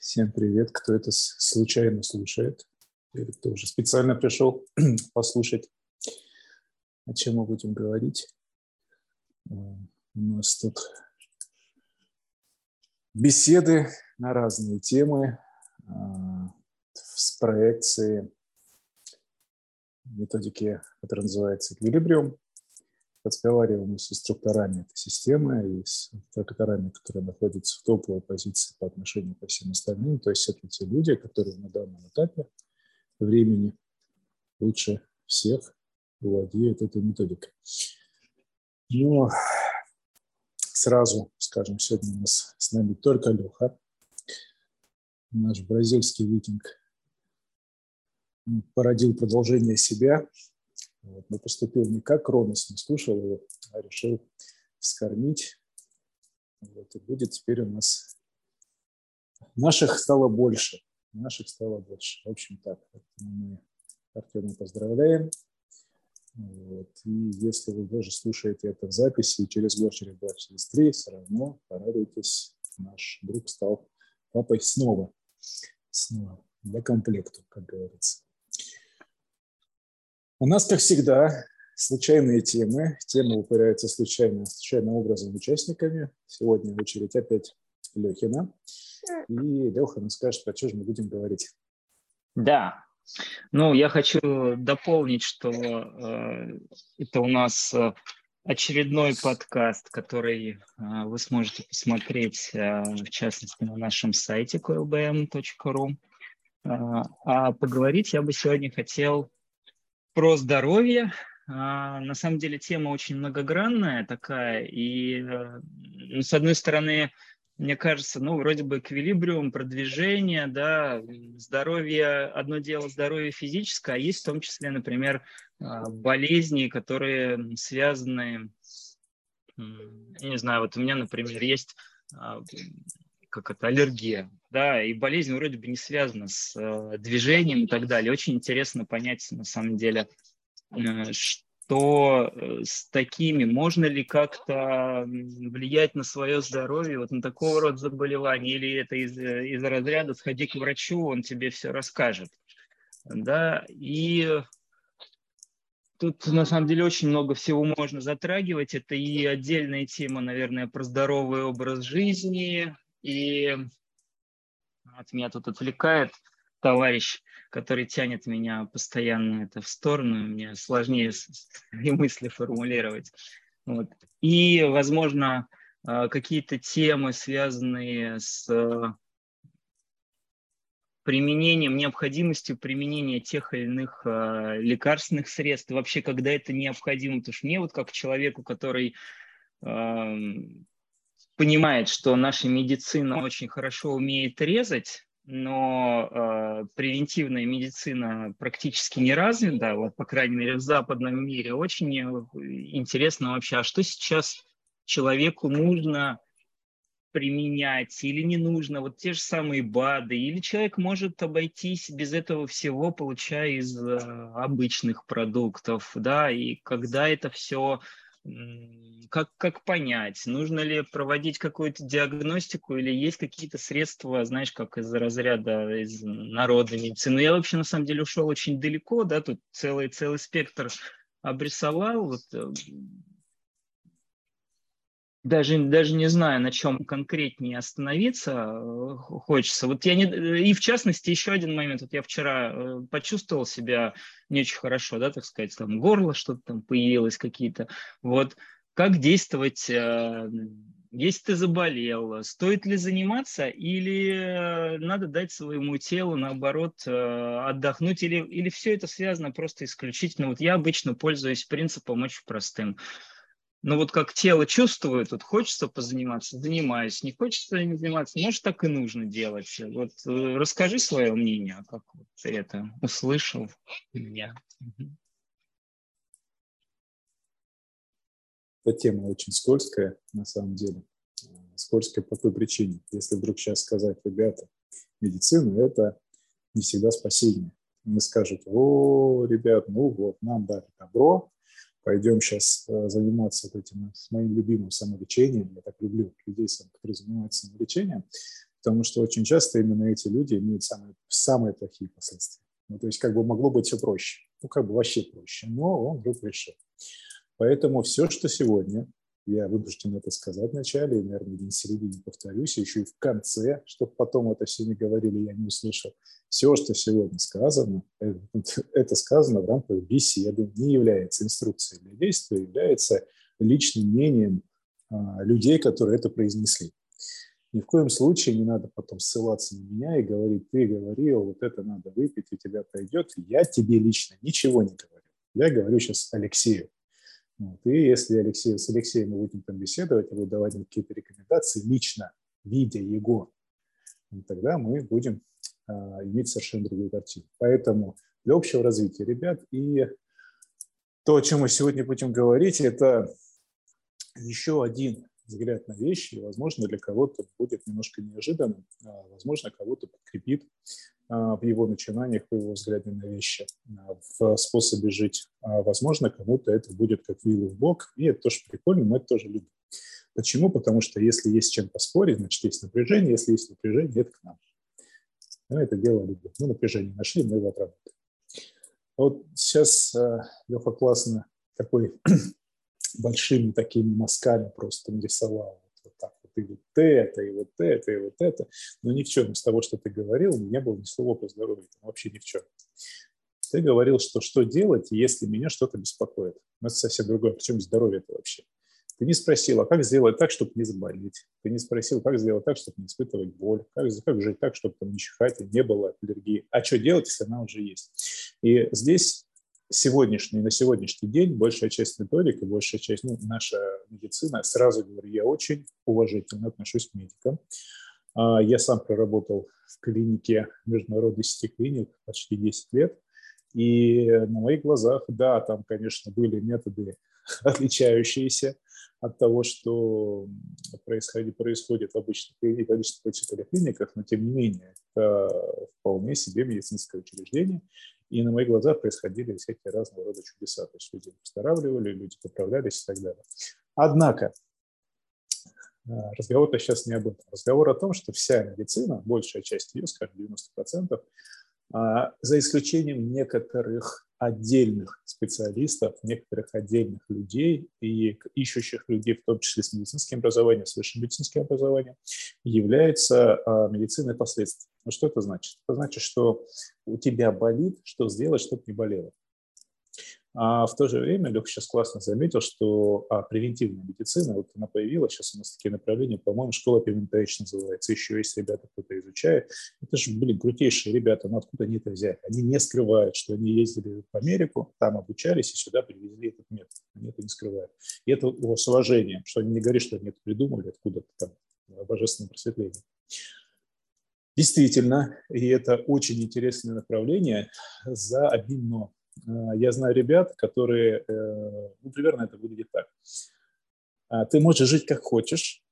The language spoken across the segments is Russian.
Всем привет, кто это случайно слушает, или кто уже специально пришел послушать, о чем мы будем говорить. У нас тут беседы на разные темы, с проекцией методики, которая называется «Equilibrium». Разговариваем с инструкторами этой системы и с инструкторами, которые находятся в топовой позиции по отношению ко всем остальным. То есть это те люди, которые на данном этапе времени лучше всех владеют этой методикой. Но сразу, скажем, сегодня у нас с нами только Лёха, наш бразильский викинг, породил продолжение себя. Вот, но поступил не как Кронос, не слушал его, а решил вскормить. Вот, и будет теперь у нас... Наших стало больше. В общем, так. Мы Артема поздравляем. Вот, и если вы даже слушаете это в записи, через год, через два, через три, все равно порадуйтесь. Наш друг стал папой снова. Снова. Для комплекта, как говорится. У нас, как всегда, случайные темы. Темы упираются случайным образом участниками. Сегодня очередь опять Лёхина. И Лёха нам скажет, про что же мы будем говорить. Да. Ну, я хочу дополнить, что это у нас очередной подкаст, который вы сможете посмотреть, в частности, на нашем сайте qlbm.ru. А поговорить я бы сегодня хотел... Про здоровье. На самом деле тема очень многогранная такая. И, ну, с одной стороны, мне кажется, ну, вроде бы эквилибриум, продвижение, да, здоровье, одно дело здоровье физическое, а есть в том числе, например, болезни, которые связаны, я не знаю, вот у меня, например, есть аллергия, да, и болезнь вроде бы не связана с движением и так далее. Очень интересно понять, на самом деле, что с такими, можно ли как-то влиять на свое здоровье, вот на такого рода заболевания, или это из разряда «сходи к врачу, он тебе все расскажет». Да, и... Тут, на самом деле, очень много всего можно затрагивать. Это и отдельная тема, наверное, про здоровый образ жизни. И от меня тут отвлекает товарищ, который тянет меня постоянно это в сторону. Мне сложнее свои мысли формулировать. Вот. И, возможно, какие-то темы, связанные с применением, необходимостью применения тех или иных лекарственных средств, вообще, когда это необходимо, потому что мне вот как человеку, который понимает, что наша медицина очень хорошо умеет резать, но превентивная медицина практически не развита, вот, по крайней мере, в западном мире, очень интересно вообще, а что сейчас человеку нужно применять или не нужно, вот те же самые БАДы, или человек может обойтись без этого всего, получая из обычных продуктов, да, и когда это все, как понять, нужно ли проводить какую-то диагностику, или есть какие-то средства, знаешь, как из разряда, из народной медицины. Ну, я вообще, на самом деле, ушел очень далеко, да, тут целый спектр обрисовал, вот, Даже не знаю, на чем конкретнее остановиться хочется. Вот я не... И в частности, еще один момент. Вот я вчера почувствовал себя не очень хорошо, да, так сказать, там горло что-то там появилось какие-то. Вот как действовать, если ты заболел, стоит ли заниматься или надо дать своему телу, наоборот, отдохнуть, или все это связано просто исключительно. Вот я обычно пользуюсь принципом очень простым. Но вот как тело чувствует, вот хочется позаниматься, занимаюсь, не хочется не заниматься, может, так и нужно делать. Вот расскажи свое мнение, как вот ты это услышал меня. Эта тема очень скользкая, на самом деле. Скользкая по той причине. Если вдруг сейчас сказать, ребята, медицина – это не всегда спасение. Мы скажут, о, ребят, ну вот, нам дали добро, пойдем сейчас заниматься этим, с моим любимым самолечением. Я так люблю людей, которые занимаются самолечением. потому что очень часто именно эти люди имеют самые плохие последствия. Ну, то есть как бы могло быть все проще, ну как бы вообще проще, но он вдруг решил. Поэтому все, что сегодня, я вынужден это сказать в начале, и, наверное, в середине повторюсь, еще и в конце, чтобы потом это все не говорили, я не услышал. Все, что сегодня сказано, это сказано в рамках беседы, не является инструкцией для действия, является личным мнением людей, которые это произнесли. Ни в коем случае не надо потом ссылаться на меня и говорить, ты говорил, вот это надо выпить, у тебя пройдет. Я тебе лично ничего не говорю. Я говорю сейчас Алексею. Вот. И если с Алексеем мы будем там беседовать, я буду давать им какие-то рекомендации лично, видя его, тогда мы будем иметь совершенно другую картину. Поэтому для общего развития ребят и то, о чем мы сегодня будем говорить, это еще один взгляд на вещи, и, возможно, для кого-то будет немножко неожиданным, возможно, кого-то подкрепит в его начинаниях, в его взгляде на вещи, в способе жить. Возможно, кому-то это будет как вилы в бок, и это тоже прикольно, мы это тоже любим. Почему? Потому что если есть с чем поспорить, значит, есть напряжение, если есть напряжение, это к нам. Мы это дело любим. Мы напряжение нашли, мы его отработали. Вот сейчас Лёха классно такой... большими такими мазками просто нарисовал вот так вот и вот это, и вот это, и вот это. Но ни в чем из того, что ты говорил, не было ни слова про здоровье, вообще ни в чем. Ты говорил, что делать, если меня что-то беспокоит. Но это совсем другое. В чем здоровье-то вообще? Ты не спросил, а как сделать так, чтобы не заболеть? Ты не спросил, как сделать так, чтобы не испытывать боль? Как жить так, чтобы там не чихать, и не было аллергии? А что делать, если она уже есть? И здесь... На сегодняшний день большая часть методик и большая часть, наша медицина, сразу говорю, я очень уважительно отношусь к медикам. Я сам проработал в клинике, международной сети клиник, почти 10 лет. И на моих глазах, да, там, конечно, были методы, отличающиеся от того, что происходит в обычных поликлиниках, но тем не менее, это вполне себе медицинское учреждение. И на моих глазах происходили всякие разного рода чудеса. То есть люди выздоравливали, люди поправлялись и так далее. Однако разговор-то сейчас не об этом. Разговор о том, что вся медицина, большая часть ее, скажем, 90%, за исключением некоторых отдельных специалистов, некоторых отдельных людей и ищущих людей, в том числе с медицинским образованием, с высшим медицинским образованием, является медициной последствий. Ну, что это значит? Это значит, что у тебя болит, что сделать, чтобы не болело. А в то же время Лёха сейчас классно заметил, что превентивная медицина, вот она появилась, сейчас у нас такие направления, по-моему, школа Preventage называется, еще есть ребята, кто-то изучает. Это же, крутейшие ребята, но откуда они это взяли? Они не скрывают, что они ездили в Америку, там обучались и сюда привезли этот метод. Они это не скрывают. И это с уважением, что они не говорят, что они это придумали, откуда-то там божественное просветление. Действительно, и это очень интересное направление за одним но. Я знаю ребят, которые, примерно это выглядит так. Ты можешь жить как хочешь,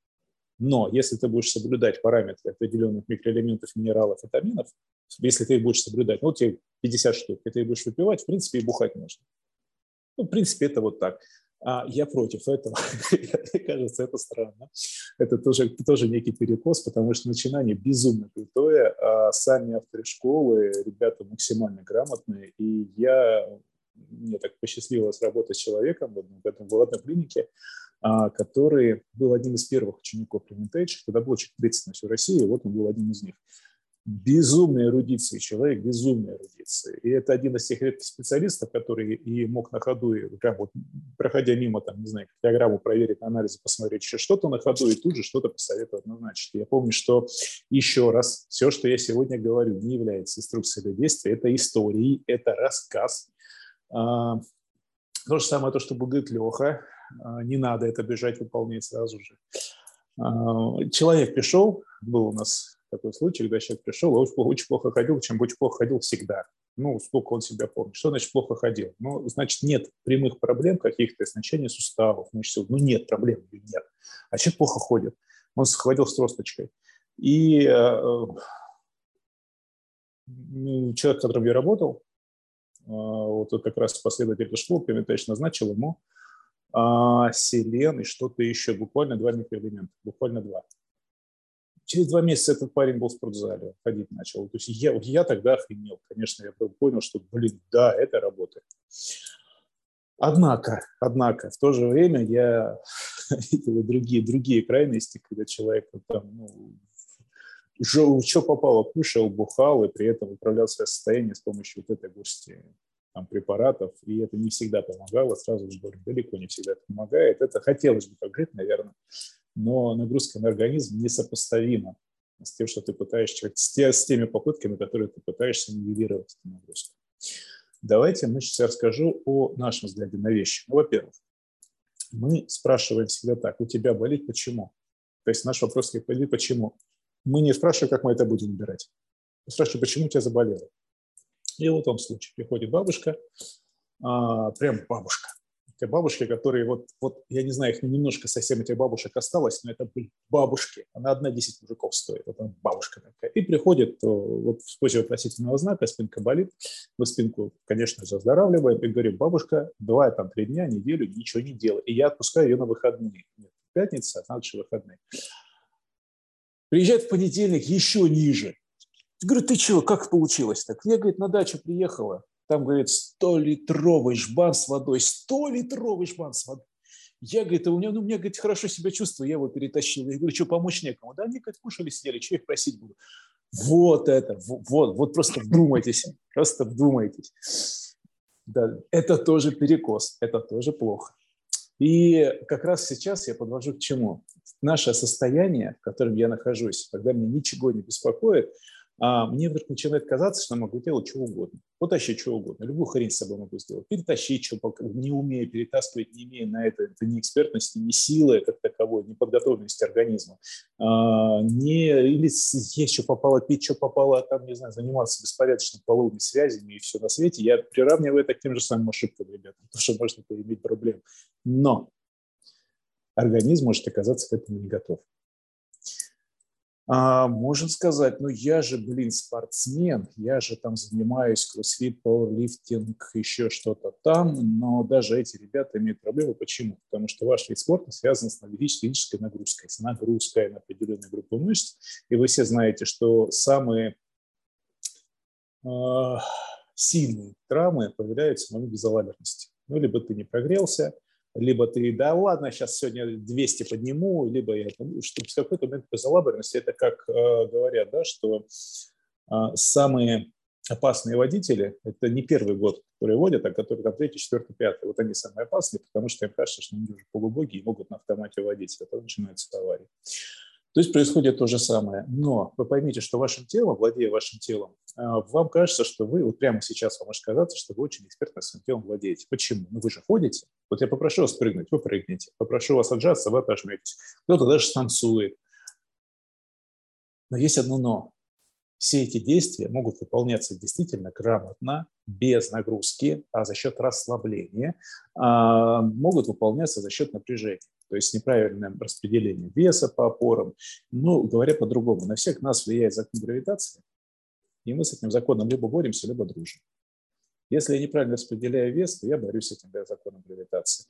но если ты будешь соблюдать параметры определенных микроэлементов, минералов, витаминов, если ты их будешь соблюдать, ну, тебе 50 штук, и ты их будешь выпивать, в принципе, и бухать можно. Ну, в принципе, это вот так. Я против этого. Мне кажется, это странно. Это тоже некий перекос, потому что начинание безумно крутое. А сами авторы школы, ребята максимально грамотные. И мне так посчастливилось работать с человеком в одной клинике, который был одним из первых учеников Preventage. Тогда было 30 на всю Россию, и вот он был одним из них. Безумные эрудиции, человек безумные эрудиции. И это один из тех редких специалистов, который и мог на ходу, проходя мимо, там, не знаю, кардиограмму проверить, анализы посмотреть, еще что-то на ходу, и тут же что-то посоветовать. Я помню, что еще раз, все, что я сегодня говорю, не является инструкцией для действия, это истории, это рассказ. То же самое, то, что говорит Леха, не надо это бежать выполнять сразу же. Человек пришел, был у нас... такой случай, когда человек пришел, а очень плохо ходил, чем очень плохо ходил всегда. Ну, сколько он себя помнит. Что значит плохо ходил? Ну, значит, нет прямых проблем каких-то, значения суставов. Значит, нет проблем, нет. А человек плохо ходит. Он сходил с тросточкой. И человек, с которым я работал, вот как раз последователь школы, Клементьевич назначил ему селен и что-то еще. Буквально 2 микроэлемента. Через 2 месяца этот парень был в спортзале, ходить начал. То есть я тогда охренел. Конечно, я понял, что, блин, да, это работает. Однако, в то же время я видел другие крайности, когда человек там, что попало, кушал, бухал, и при этом управлял свое состояние с помощью вот этой горсти препаратов, и это не всегда помогало, сразу же говорю, далеко не всегда это помогает. Это хотелось бы так жить, наверное, но нагрузка на организм несопоставима с тем, что ты пытаешься, с теми попытками, которые ты пытаешься нивелировать эту нагрузку. Давайте мы сейчас расскажу о нашем взгляде на вещи. Ну, во-первых, мы спрашиваем всегда так: у тебя болит, почему? То есть наш вопрос к болит, почему? Мы не спрашиваем, как мы это будем убирать. Мы спрашиваем, почему у тебя заболело. И вот в том случае приходит бабушка, прям бабушка. Те бабушки, которые вот, я не знаю, их немножко совсем этих бабушек осталось, но это были бабушки. Она одна 10 мужиков стоит, это бабушка такая. И приходит вот в позе вопросительного знака, спинка болит, мы спинку, конечно же, оздоравливаем и говорим: бабушка, 2-3 дня, неделю ничего не делай. И я отпускаю ее на выходные. Нет, пятница, а дальше выходные. Приезжает в понедельник еще ниже. Я говорю: ты чего, как получилось так? Я, говорит, на дачу приехала. Там, говорит, 100-литровый жбан с водой. 100-литровый жбан с водой. Я, говорит, у меня, говорит, хорошо себя чувствую, я его перетащил. Я говорю: что, помочь некому? Да, они, говорит, кушали, сидели, что я их просить буду? Вот это, вот просто вдумайтесь. Просто вдумайтесь. Да, это тоже перекос, это тоже плохо. И как раз сейчас я подвожу к чему. Наше состояние, в котором я нахожусь, когда меня ничего не беспокоит, мне вдруг начинает казаться, что я могу делать что угодно. Потащить что угодно. Любую хрень с собой могу сделать. Перетащить, что не умею, перетаскивать не имею на это ни экспертности, ни силы как таковой, ни подготовленности организма. Или есть что попало, пить что попало, там, не знаю, заниматься беспорядочными половыми связями и все на свете. Я приравниваю это к тем же самым ошибкам, ребята, потому что можно иметь проблем. Но организм может оказаться к этому не готов. Можно сказать, я же, блин, спортсмен, я же там занимаюсь кроссфит, пауэрлифтинг, еще что-то там, но даже эти ребята имеют проблемы. Почему? Потому что ваш вид спорта связан с физической нагрузкой, с нагрузкой на определенную группу мышц, и вы все знаете, что самые сильные травмы появляются в момент безалаберности. Либо ты не прогрелся, либо ты, да ладно, сейчас сегодня 200 подниму, либо я, чтобы с какой-то момент безалаберности, это как говорят, да, что самые опасные водители, это не первый год, которые водят, а которые там 3, 4, 5. Вот они самые опасные, потому что им кажется, что они уже полубоги и могут на автомате водить. Это начинается авария. То есть происходит то же самое. Но вы поймите, что вашим телом, владея вашим телом, вам кажется, что вы, вот прямо сейчас вам может казаться, что вы очень экспертно своим телом владеете. Почему? Вы же ходите. Вот я попрошу вас прыгнуть, вы прыгнете. Попрошу вас отжаться, вы отожметесь. Кто-то даже танцует. Но есть одно но. Все эти действия могут выполняться действительно грамотно, без нагрузки, а за счет расслабления, могут выполняться за счет напряжения. То есть неправильное распределение веса по опорам. Говоря по-другому, на всех нас влияет закон гравитации, и мы с этим законом либо боремся, либо дружим. Если я неправильно распределяю вес, то я борюсь с этим законом гравитации.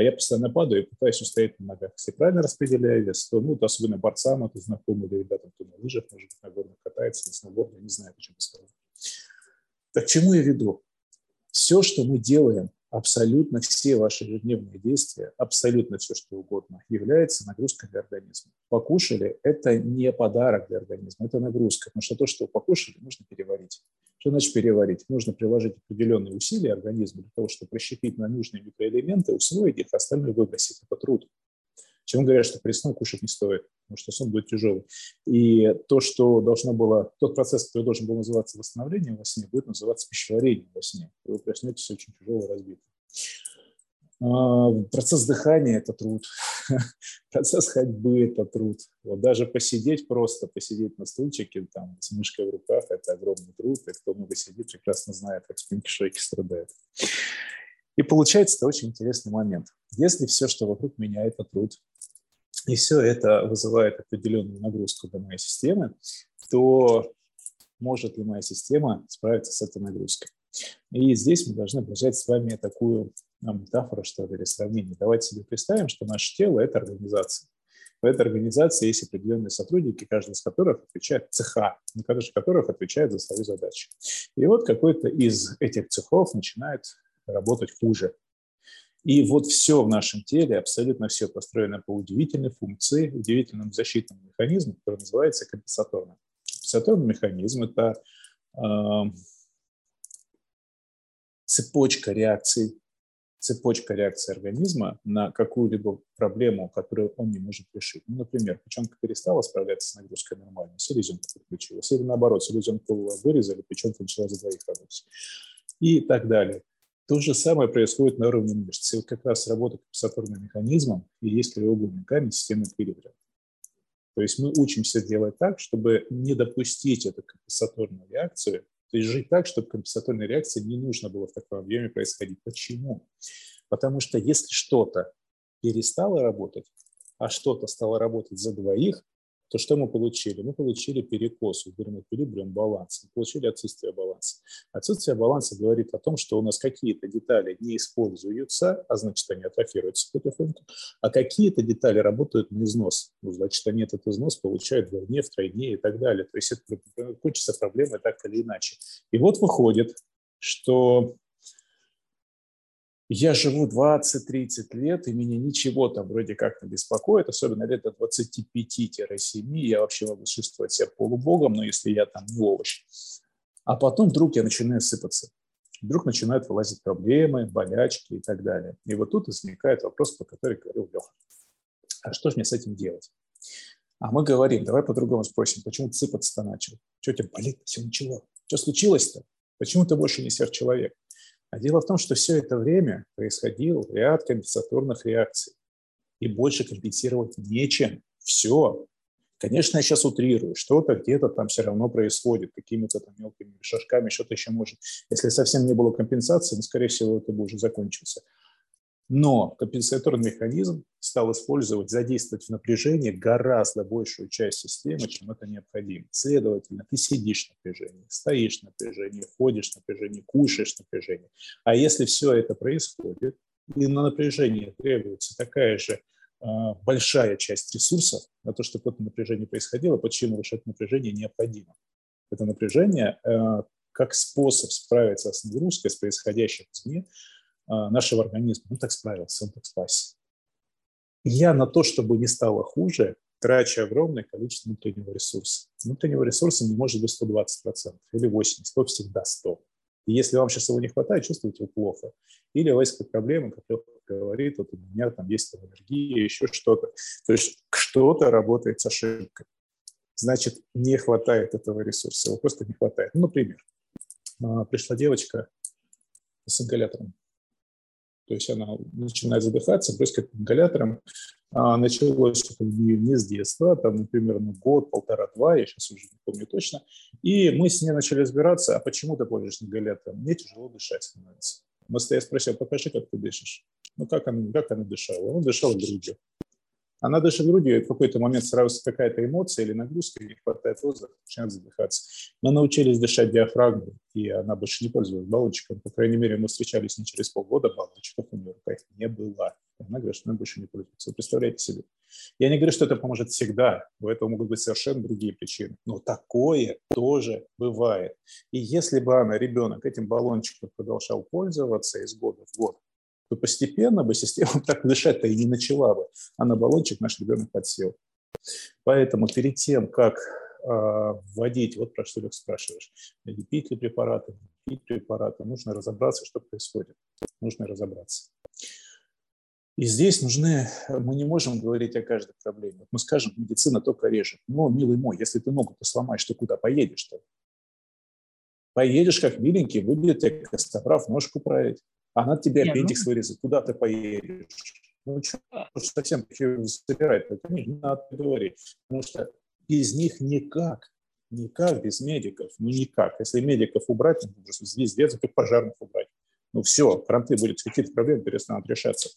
Я постоянно падаю и пытаюсь устоять на ногах. Если правильно распределяю вес, то, особенно борцам, это знакомо, или ребятам, кто на лыжах, может быть, на горных катается, на сноуборде, не знаю, почему сказать. Так к чему я веду? Все, что мы делаем, абсолютно все ваши ежедневные действия, абсолютно все, что угодно, является нагрузкой для организма. Покушали – это не подарок для организма, это нагрузка. Потому что то, что вы покушали, нужно переварить. Что значит переварить? Нужно приложить определенные усилия организму для того, чтобы расщепить на нужные микроэлементы, усвоить их, а остальное выбросить. Это труд. Чем говорят, что перед сном кушать не стоит, потому что сон будет тяжелый. И то, что должно было, тот процесс, который должен был называться восстановлением во сне, будет называться пищеварением во сне. И вы проснетесь очень тяжело разбитым. Процесс дыхания – это труд. Процесс ходьбы – это труд. Вот даже посидеть на стульчике там, с мышкой в руках – это огромный труд. И кто много сидит, прекрасно знает, как спинки шейки страдают. И получается, это очень интересный момент. Если все, что вокруг меня – это труд, и все это вызывает определенную нагрузку для моей системы, то может ли моя система справиться с этой нагрузкой? И здесь мы должны взять с вами такую метафору, что ли, или сравнение. Давайте себе представим, что наше тело – это организация. В этой организации есть определенные сотрудники, каждый из которых отвечает, цеха, каждый из которых отвечает за свою задачу. И вот какой-то из этих цехов начинает работать хуже. И вот все в нашем теле, абсолютно все построено по удивительной функции, удивительному защитному механизму, который называется компенсаторным. Компенсаторный механизм – это цепочка реакций организма на какую-либо проблему, которую он не может решить. Ну, например, печенка перестала справляться с нагрузкой нормально, селезенка подключилась, или наоборот, селезенку вырезали, печенка начала за двоих работать и так далее. То же самое происходит на уровне мышц. И вот как раз работа компенсаторным механизмом и есть краеугольный камень системы эквилибриум. То есть мы учимся делать так, чтобы не допустить эту компенсаторную реакцию, то есть жить так, чтобы компенсаторной реакции не нужно было в таком объеме происходить. Почему? Потому что если что-то перестало работать, а что-то стало работать за двоих, то что мы получили? Мы получили перекос, эквилибриум, баланс. Мы получили отсутствие баланса. Отсутствие баланса говорит о том, что у нас какие-то детали не используются, а значит, они атрофируются потихоньку, а какие-то детали работают на износ. Ну, значит, они этот износ получают вдвойне, втройне и так далее. То есть это кончится проблемой так или иначе. И вот выходит, что я живу 20-30 лет, и меня ничего там вроде как не беспокоит, особенно лет до 25-7, я вообще могу чувствовать себя полубогом, но если я там не овощ. А потом вдруг я начинаю сыпаться. Вдруг начинают вылазить проблемы, болячки и так далее. И вот тут возникает вопрос, про который говорил Лёха. А что же мне с этим делать? А мы говорим, давай по-другому спросим, почему ты сыпаться-то начал? Чего тебе болит? Все ничего. Что случилось-то? Почему ты больше не сверхчеловек? А дело в том, что все это время происходил ряд компенсаторных реакций. И больше компенсировать нечем. Все. Конечно, я сейчас утрирую. Что-то где-то там все равно происходит. Какими-то там мелкими шажками что-то еще может. Если совсем не было компенсации, ну, скорее всего, это бы уже закончился. Но компенсаторный механизм стал использовать, задействовать в напряжении гораздо большую часть системы, чем это необходимо. Следовательно, ты сидишь в напряжении, стоишь в напряжении, ходишь в напряжении, кушаешь в напряжении. А если все это происходит, и на напряжение требуется такая же большая часть ресурсов на то, чтобы это напряжение происходило, почему же это напряжение необходимо? Это напряжение как способ справиться с нагрузкой, с происходящим извне, нашего организма. Он так справился, он так спасся. Я на то, чтобы не стало хуже, трачу огромное количество внутреннего ресурса. Внутреннего ресурса не может быть 120% или 80%, то всегда 100%. И если вам сейчас его не хватает, чувствуете его плохо. Или у вас есть проблема, как Лёха говорит, вот у меня там есть аллергия, еще что-то. То есть что-то работает с ошибкой. Значит, не хватает этого ресурса, его просто не хватает. Ну, например, пришла девочка с ингалятором. То есть она начинает задыхаться, брызгает ингалятором. Началось это не с детства, там, примерно год, полтора-два, я сейчас уже не помню точно. И мы с ней начали разбираться, а почему ты пользуешься ингалятором? Мне тяжело дышать становится. Но я спросил, покажи, как ты дышишь. Ну, как она дышала? Она дышала грудью. Она дышит грудью, и в какой-то момент сразу какая-то эмоция или нагрузка, не хватает воздуха, начинает задыхаться. Мы научились дышать диафрагмой, и она больше не пользовалась баллончиком. По крайней мере, мы встречались не через полгода, баллончиков у нее в руках не было. Она говорит, что она больше не пользуется. Вы представляете себе? Я не говорю, что это поможет всегда. У этого могут быть совершенно другие причины. Но такое тоже бывает. И если бы она, ребенок, этим баллончиком продолжал пользоваться из года в год, то постепенно бы система так дышать-то и не начала бы, а на баллончик наш ребенок подсел. Поэтому перед тем, как вводить, вот про что ты спрашиваешь, пить ли препараты, не пить препараты, нужно разобраться, что происходит. Нужно разобраться. И здесь нужны, мы не можем говорить о каждой проблеме. Мы скажем, медицина только режет. Но, милый мой, если ты ногу-то сломаешь, ты куда поедешь-то? Поедешь как миленький, будет тебе костоправ ножку править. А надо тебе аппендикс вырезать. Куда ты поедешь? Ну, что совсем забирать? Это не надо говорить. Потому что без них никак без медиков. Ну, никак. Если медиков убрать, ну, просто здесь где-то пожарных убрать. Ну, все, фронты будут какие-то проблемы, перестанут решаться.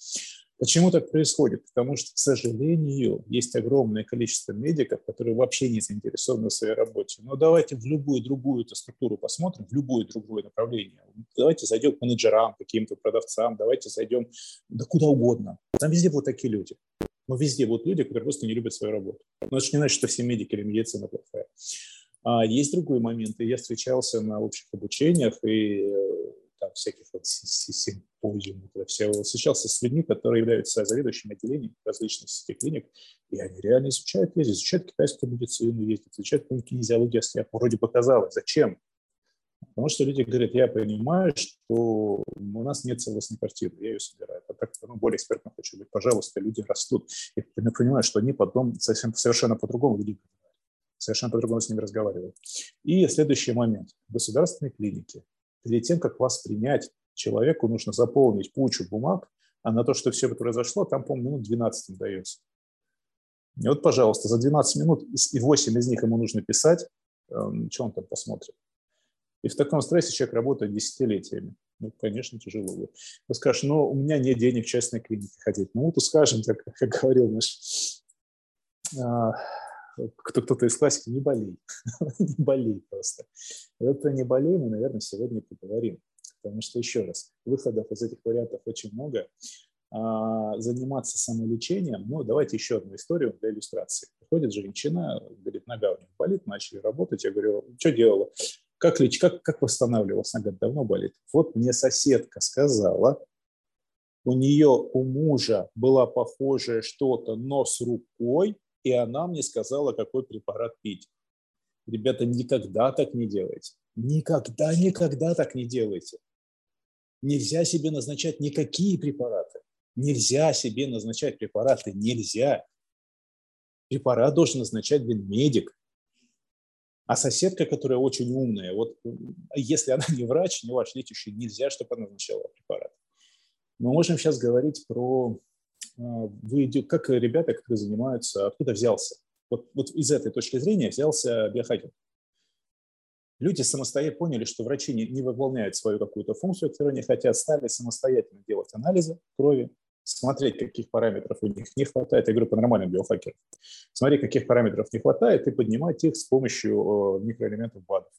Почему так происходит? Потому что, к сожалению, есть огромное количество медиков, которые вообще не заинтересованы в своей работе. Но давайте в любую другую эту структуру посмотрим, в любое другое направление. Давайте зайдем к менеджерам, каким-то продавцам, давайте зайдем да куда угодно. Там везде вот такие люди. Ну, везде будут люди, которые просто не любят свою работу. Но это же не значит, что все медики или медицина плохая. А есть другие моменты. Я встречался на общих обучениях и там, всяких вот симпозиумов. Встречался с людьми, которые являются заведующими отделениями различных сетей клиник, и они реально изучают, изучают китайскую медицину, ездят, изучают кинезиологию, остеопатию. Вроде показалось. Зачем? Потому что люди говорят, я понимаю, что у нас нет целостной картины, я ее собираю. А так, ну, более экспертно хочу быть. Пожалуйста, люди растут. Я понимаю, что они потом совершенно по-другому люди говорят. Совершенно по-другому с ними разговаривают. И следующий момент. В государственной клинике перед тем, как вас принять, человеку нужно заполнить кучу бумаг, а на то, что все это произошло, там, по-моему, минут 12 дается. И вот, пожалуйста, за 12 минут, и 8 из них ему нужно писать, что он там посмотрит. И в таком стрессе человек работает десятилетиями. Ну, конечно, тяжело будет. Ты скажешь, ну, у меня нет денег в частной клинике ходить. Ну, вот, скажем, как говорил наш кто-то из классики, не болей. Не болей просто. Это не болей мы, наверное, сегодня поговорим. Потому что, еще раз, выходов из этих вариантов очень много. Заниматься самолечением. Ну, давайте еще одну историю для иллюстрации. Приходит женщина, говорит, нога у нее болит, начали работать. Я говорю, что делала? Как восстанавливалась? Она говорит, давно болит. Вот мне соседка сказала, у нее, у мужа была похожая что-то, но с рукой, и она мне сказала, какой препарат пить. Ребята, никогда так не делайте. Никогда, никогда так не делайте. Нельзя себе назначать никакие препараты. Нельзя себе назначать препараты. Нельзя. Препарат должен назначать медик. А соседка, которая очень умная, вот если она не врач, не ваш лечащий, нельзя, чтобы она назначала препарат. Мы можем сейчас говорить про, как ребята, которые занимаются, откуда взялся. Вот из этой точки зрения взялся биохакинг. Люди самостоятельно поняли, что врачи не выполняют свою какую-то функцию, которую они хотят, стали самостоятельно делать анализы крови, смотреть, каких параметров у них не хватает. Я говорю по нормальным биохакерам. Смотреть, каких параметров не хватает, и поднимать их с помощью микроэлементов БАДов.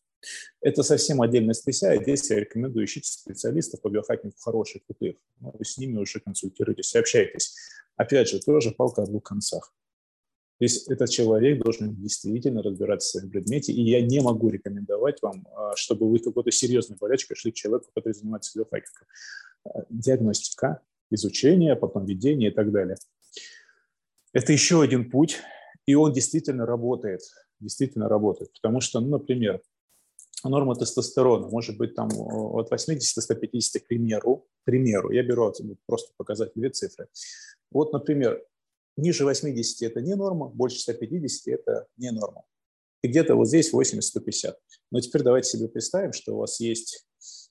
Это совсем отдельная статья. Здесь я рекомендую ищите специалистов по биохакингу хороших, крутых. Ну, с ними уже консультируйтесь, общайтесь. Опять же, тоже палка о двух концах. То есть этот человек должен действительно разбираться в своем предмете, и я не могу рекомендовать вам, чтобы вы какой-то серьезной болячкой шли к человеку, который занимается биохакингом. Диагностика, изучение, потом ведение и так далее. Это еще один путь, и он действительно работает, потому что, ну, например, норма тестостерона может быть там от 80 до 150, к примеру, я беру просто показать две цифры. Вот, например, ниже 80 это не норма, больше 150 это не норма. И где-то вот здесь 80-150. Но теперь давайте себе представим, что у вас есть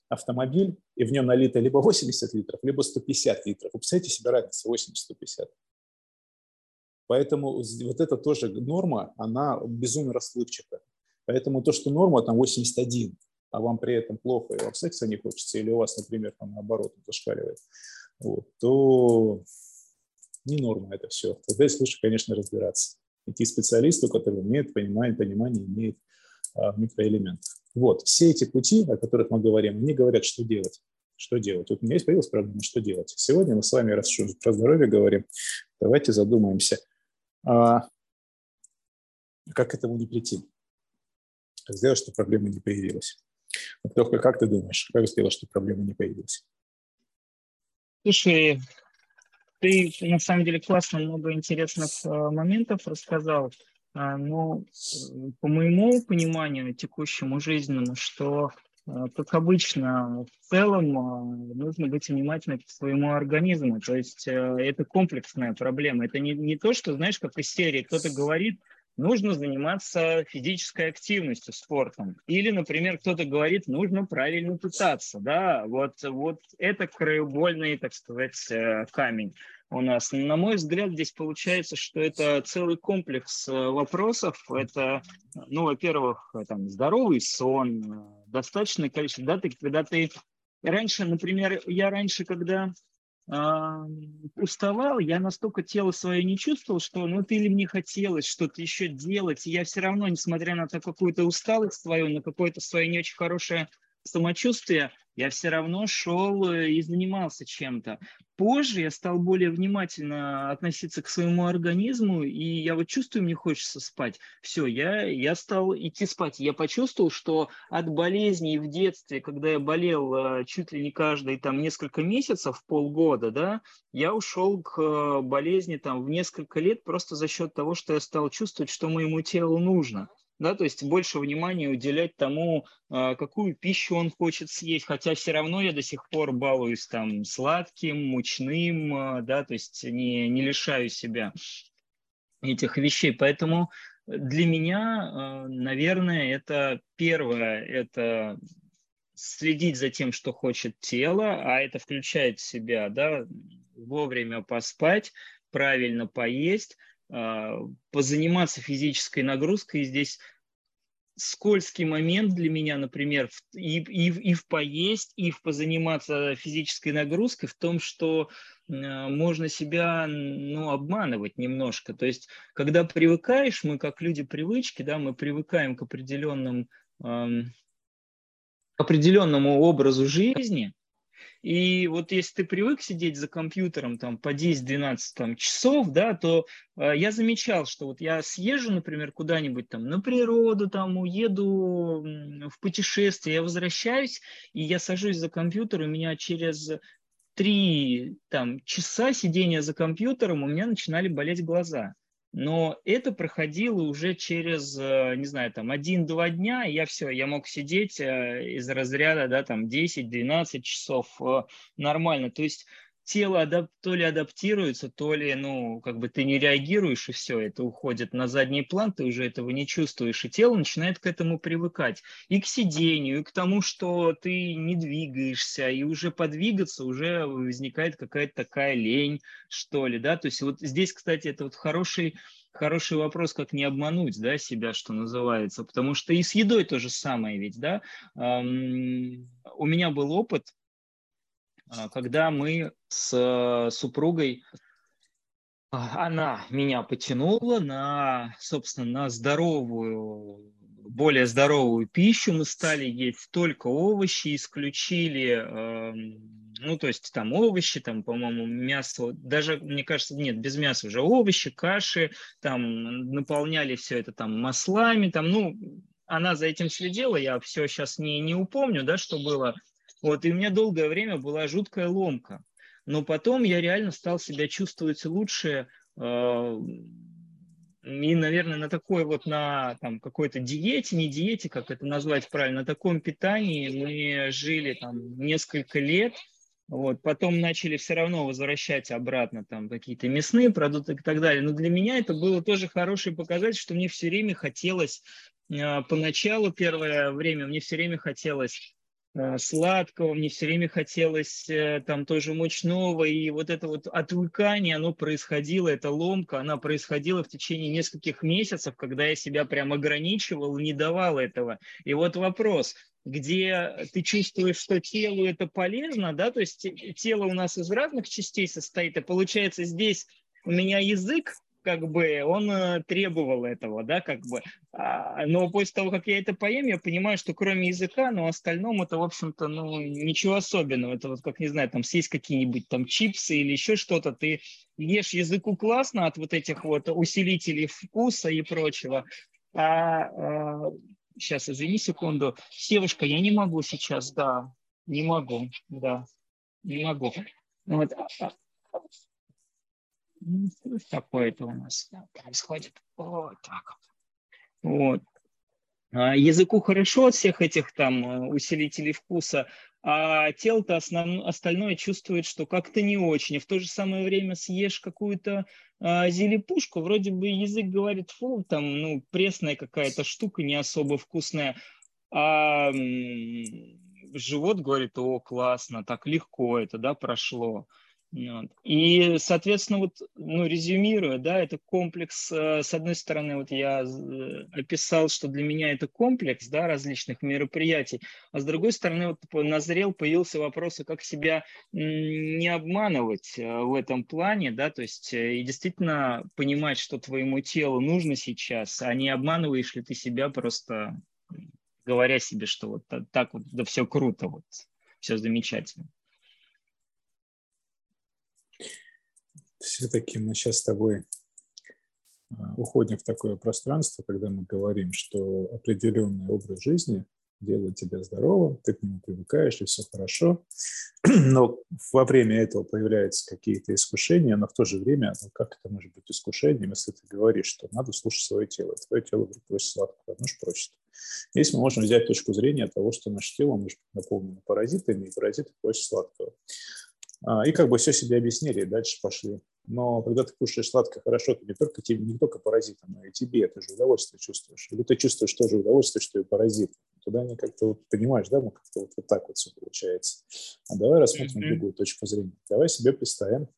автомобиль, и в нем налито либо 80 литров, либо 150 литров. Вы представляете себе разницу 80-150. Поэтому вот эта тоже норма, она безумно расплывчата. Поэтому то, что норма там 81, а вам при этом плохо, и вам секса не хочется, или у вас, например, там наоборот зашкаливает, вот, то не норма это все. Тогда здесь лучше, конечно, разбираться. Идти к специалисту, который имеет понимание, имеет микроэлементы. Вот, все эти пути, о которых мы говорим, они говорят, что делать. Что делать? Вот у меня есть появилась проблема, что делать. Сегодня мы с вами, раз уж про здоровье говорим, давайте задумаемся, как к этому не прийти. Как сделать, чтобы проблема не появилась. Вот, Лёха, как ты думаешь, как сделать, чтобы проблема не появилась? Слушай, ты на самом деле классно много интересных моментов рассказал. Ну, по моему пониманию, текущему жизненному, что, как обычно, в целом нужно быть внимательным к своему организму. То есть это комплексная проблема. Это не то, что, знаешь, как из серии кто-то говорит, нужно заниматься физической активностью, спортом. Или, например, кто-то говорит, нужно правильно питаться. Да? Вот это краеугольный, так сказать, камень у нас. На мой взгляд, здесь получается, что это целый комплекс вопросов. Это, ну, во-первых, там, здоровый сон, достаточное количество. Да, когда ты... Раньше, например, когда уставал, я настолько тело свое не чувствовал, что ну ты или мне хотелось что-то еще делать, и я все равно, несмотря на какую-то усталость свою, на какое-то свое не очень хорошее самочувствие, я все равно шел и занимался чем-то. позже я стал более внимательно относиться к своему организму, и я вот чувствую, мне хочется спать. Все, я стал идти спать. Я почувствовал, что от болезней в детстве, когда я болел чуть ли не каждые там несколько месяцев, полгода, да, я ушел к болезни там в несколько лет просто за счет того, что я стал чувствовать, что моему телу нужно. Да, то есть больше внимания уделять тому, какую пищу он хочет съесть, хотя все равно я до сих пор балуюсь там сладким, мучным, да, то есть не лишаю себя этих вещей. Поэтому для меня, наверное, это первое, это следить за тем, что хочет тело, а это включает в себя, да, вовремя поспать, правильно поесть, позаниматься физической нагрузкой. И здесь скользкий момент для меня, например, и в поесть, и в позаниматься физической нагрузкой в том, что можно себя, ну, обманывать немножко. То есть, когда привыкаешь, мы как люди привычки, да, мы привыкаем к определенному образу жизни. И вот если ты привык сидеть за компьютером там, по 10-12 там, часов, да, то я замечал, что вот я съезжу, например, куда-нибудь там, на природу, там, уеду в путешествие, я возвращаюсь, и я сажусь за компьютер, и у меня через 3 там, часа сидения за компьютером у меня начинали болеть глаза. Но это проходило уже через, не знаю, там, 1-2 дня, и я мог сидеть из разряда, да, там, 10-12 часов нормально. То есть тело то ли адаптируется, то ли, ну, как бы ты не реагируешь, и все, это уходит на задний план, ты уже этого не чувствуешь, и тело начинает к этому привыкать. И к сидению, и к тому, что ты не двигаешься, и уже подвигаться, уже возникает какая-то такая лень, что ли, да. То есть вот здесь, кстати, это вот хороший вопрос, как не обмануть, да, себя, что называется, потому что и с едой то же самое ведь, да. У меня был опыт, когда мы с супругой, она меня потянула собственно, на здоровую, более здоровую пищу, мы стали есть только овощи, исключили, ну, то есть там овощи, там, по-моему, мясо, даже, мне кажется, нет, без мяса уже овощи, каши, там, наполняли все это там маслами, там, ну, она за этим следила, я все сейчас не упомню, да, что было. Вот, и у меня долгое время была жуткая ломка. Но потом я реально стал себя чувствовать лучше. И, наверное, на такой вот, на там, какой-то диете, не диете, как это назвать правильно, на таком питании мы жили там несколько лет. Вот, потом начали все равно возвращать обратно там какие-то мясные продукты и так далее. Но для меня это было тоже хороший показатель, что мне все время хотелось, поначалу первое время, мне все время хотелось сладкого, мне все время хотелось там тоже мучного, и вот это вот отвыкание, оно происходило, эта ломка, она происходила в течение нескольких месяцев, когда я себя прям ограничивал, не давал этого. И вот вопрос, где ты чувствуешь, что телу это полезно, да, то есть тело у нас из разных частей состоит, и получается здесь у меня язык, как бы он требовал этого, да, как бы. Но после того, как я это поем, я понимаю, что кроме языка, но в остальном это, в общем-то, ну, ничего особенного. Это вот, как, не знаю, там съесть какие-нибудь там чипсы или еще что-то. Ты ешь языку классно от вот этих вот усилителей вкуса и прочего. Сейчас, извини секунду. Севушка, я не могу сейчас, да. Не могу, да. Не могу. Вот. Такое-то у нас происходит. Вот так вот. Языку хорошо от всех этих там усилителей вкуса, а тело-то остальное чувствует, что как-то не очень. И в то же самое время съешь какую-то зелепушку, вроде бы язык говорит, фу, там, ну, пресная какая-то штука, не особо вкусная. А живот говорит, о, классно, так легко это, да, прошло. И, соответственно, вот, ну, резюмируя, да, это комплекс, с одной стороны, вот я описал, что для меня это комплекс, да, различных мероприятий, а с другой стороны, вот назрел, появился вопрос, как себя не обманывать в этом плане, да, то есть и действительно понимать, что твоему телу нужно сейчас, а не обманываешь ли ты себя, просто говоря себе, что вот так вот, да, все круто, вот, все замечательно. все-таки мы сейчас с тобой уходим в такое пространство, когда мы говорим, что определенный образ жизни делает тебя здоровым, ты к нему привыкаешь, и все хорошо. Но во время этого появляются какие-то искушения, но в то же время, ну, как это может быть искушением, если ты говоришь, что надо слушать свое тело, твое тело вдруг просит сладкого, оно же просит. Здесь мы можем взять точку зрения того, что наше тело может быть наполнено паразитами, и паразиты просят сладкого. И как бы все себе объяснили, дальше пошли. Но когда ты кушаешь сладко, хорошо, ты не только паразитом, но и тебе это же удовольствие чувствуешь. Или ты чувствуешь тоже удовольствие, что и паразит. Туда они как-то, вот, понимаешь, да, мы как-то вот так вот все получается. А давай рассмотрим другую точку зрения. Давай себе представим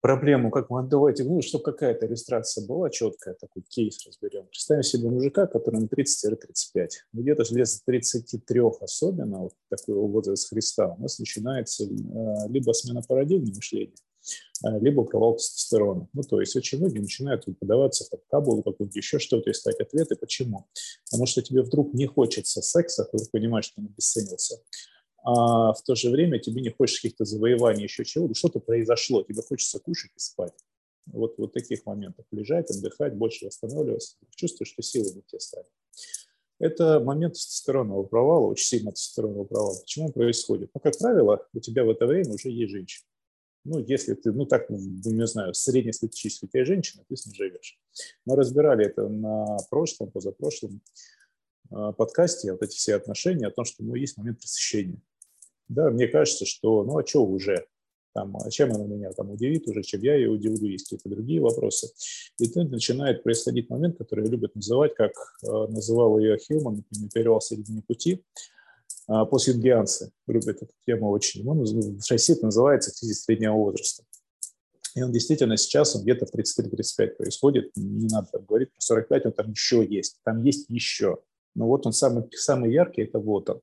проблему, как мы отдавайте, ну, чтобы какая-то иллюстрация была четкая, такой кейс разберем. Представим себе мужика, которому 30-35. Где-то лет с 33, особенно вот такой возраст Христа, у нас начинается либо смена парадигмы мышления, либо провал тестостерона. Ну, то есть очень многие начинают подаваться в табу, какую-то еще что-то, искать ответы. Почему? Потому что тебе вдруг не хочется секса, ты понимаешь, что он обесценился, а в то же время тебе не хочется каких-то завоеваний, еще чего-то, что-то произошло, тебе хочется кушать и спать. Вот таких моментов. Лежать, отдыхать, больше восстанавливаться. Чувствуешь, что силы не те стали. Это момент тестостеронового провала, очень сильно тестостеронового провала. Почему он происходит? Ну, как правило, у тебя в это время уже есть женщина. Ну, если ты, ну так, не знаю, среднестатистически у тебя женщина, ты с ней живешь. Мы разбирали это на прошлом, позапрошлом подкасте, вот эти все отношения, о том, что ну, есть момент пресыщения. Да, мне кажется, что, ну а что уже? Там, чем она меня там удивит уже, чем я ее удивлю, есть какие-то другие вопросы. И тут начинает происходить момент, который любят называть, как называл ее Хьюман, например, «Перевал середины пути», постюнгианцы любят эту тему очень. Он в России это называется кризис среднего возраста. И он действительно сейчас, он где-то в 33-35 происходит, не надо так говорить, про 45 он там еще есть, Но вот он самый яркий, это вот он.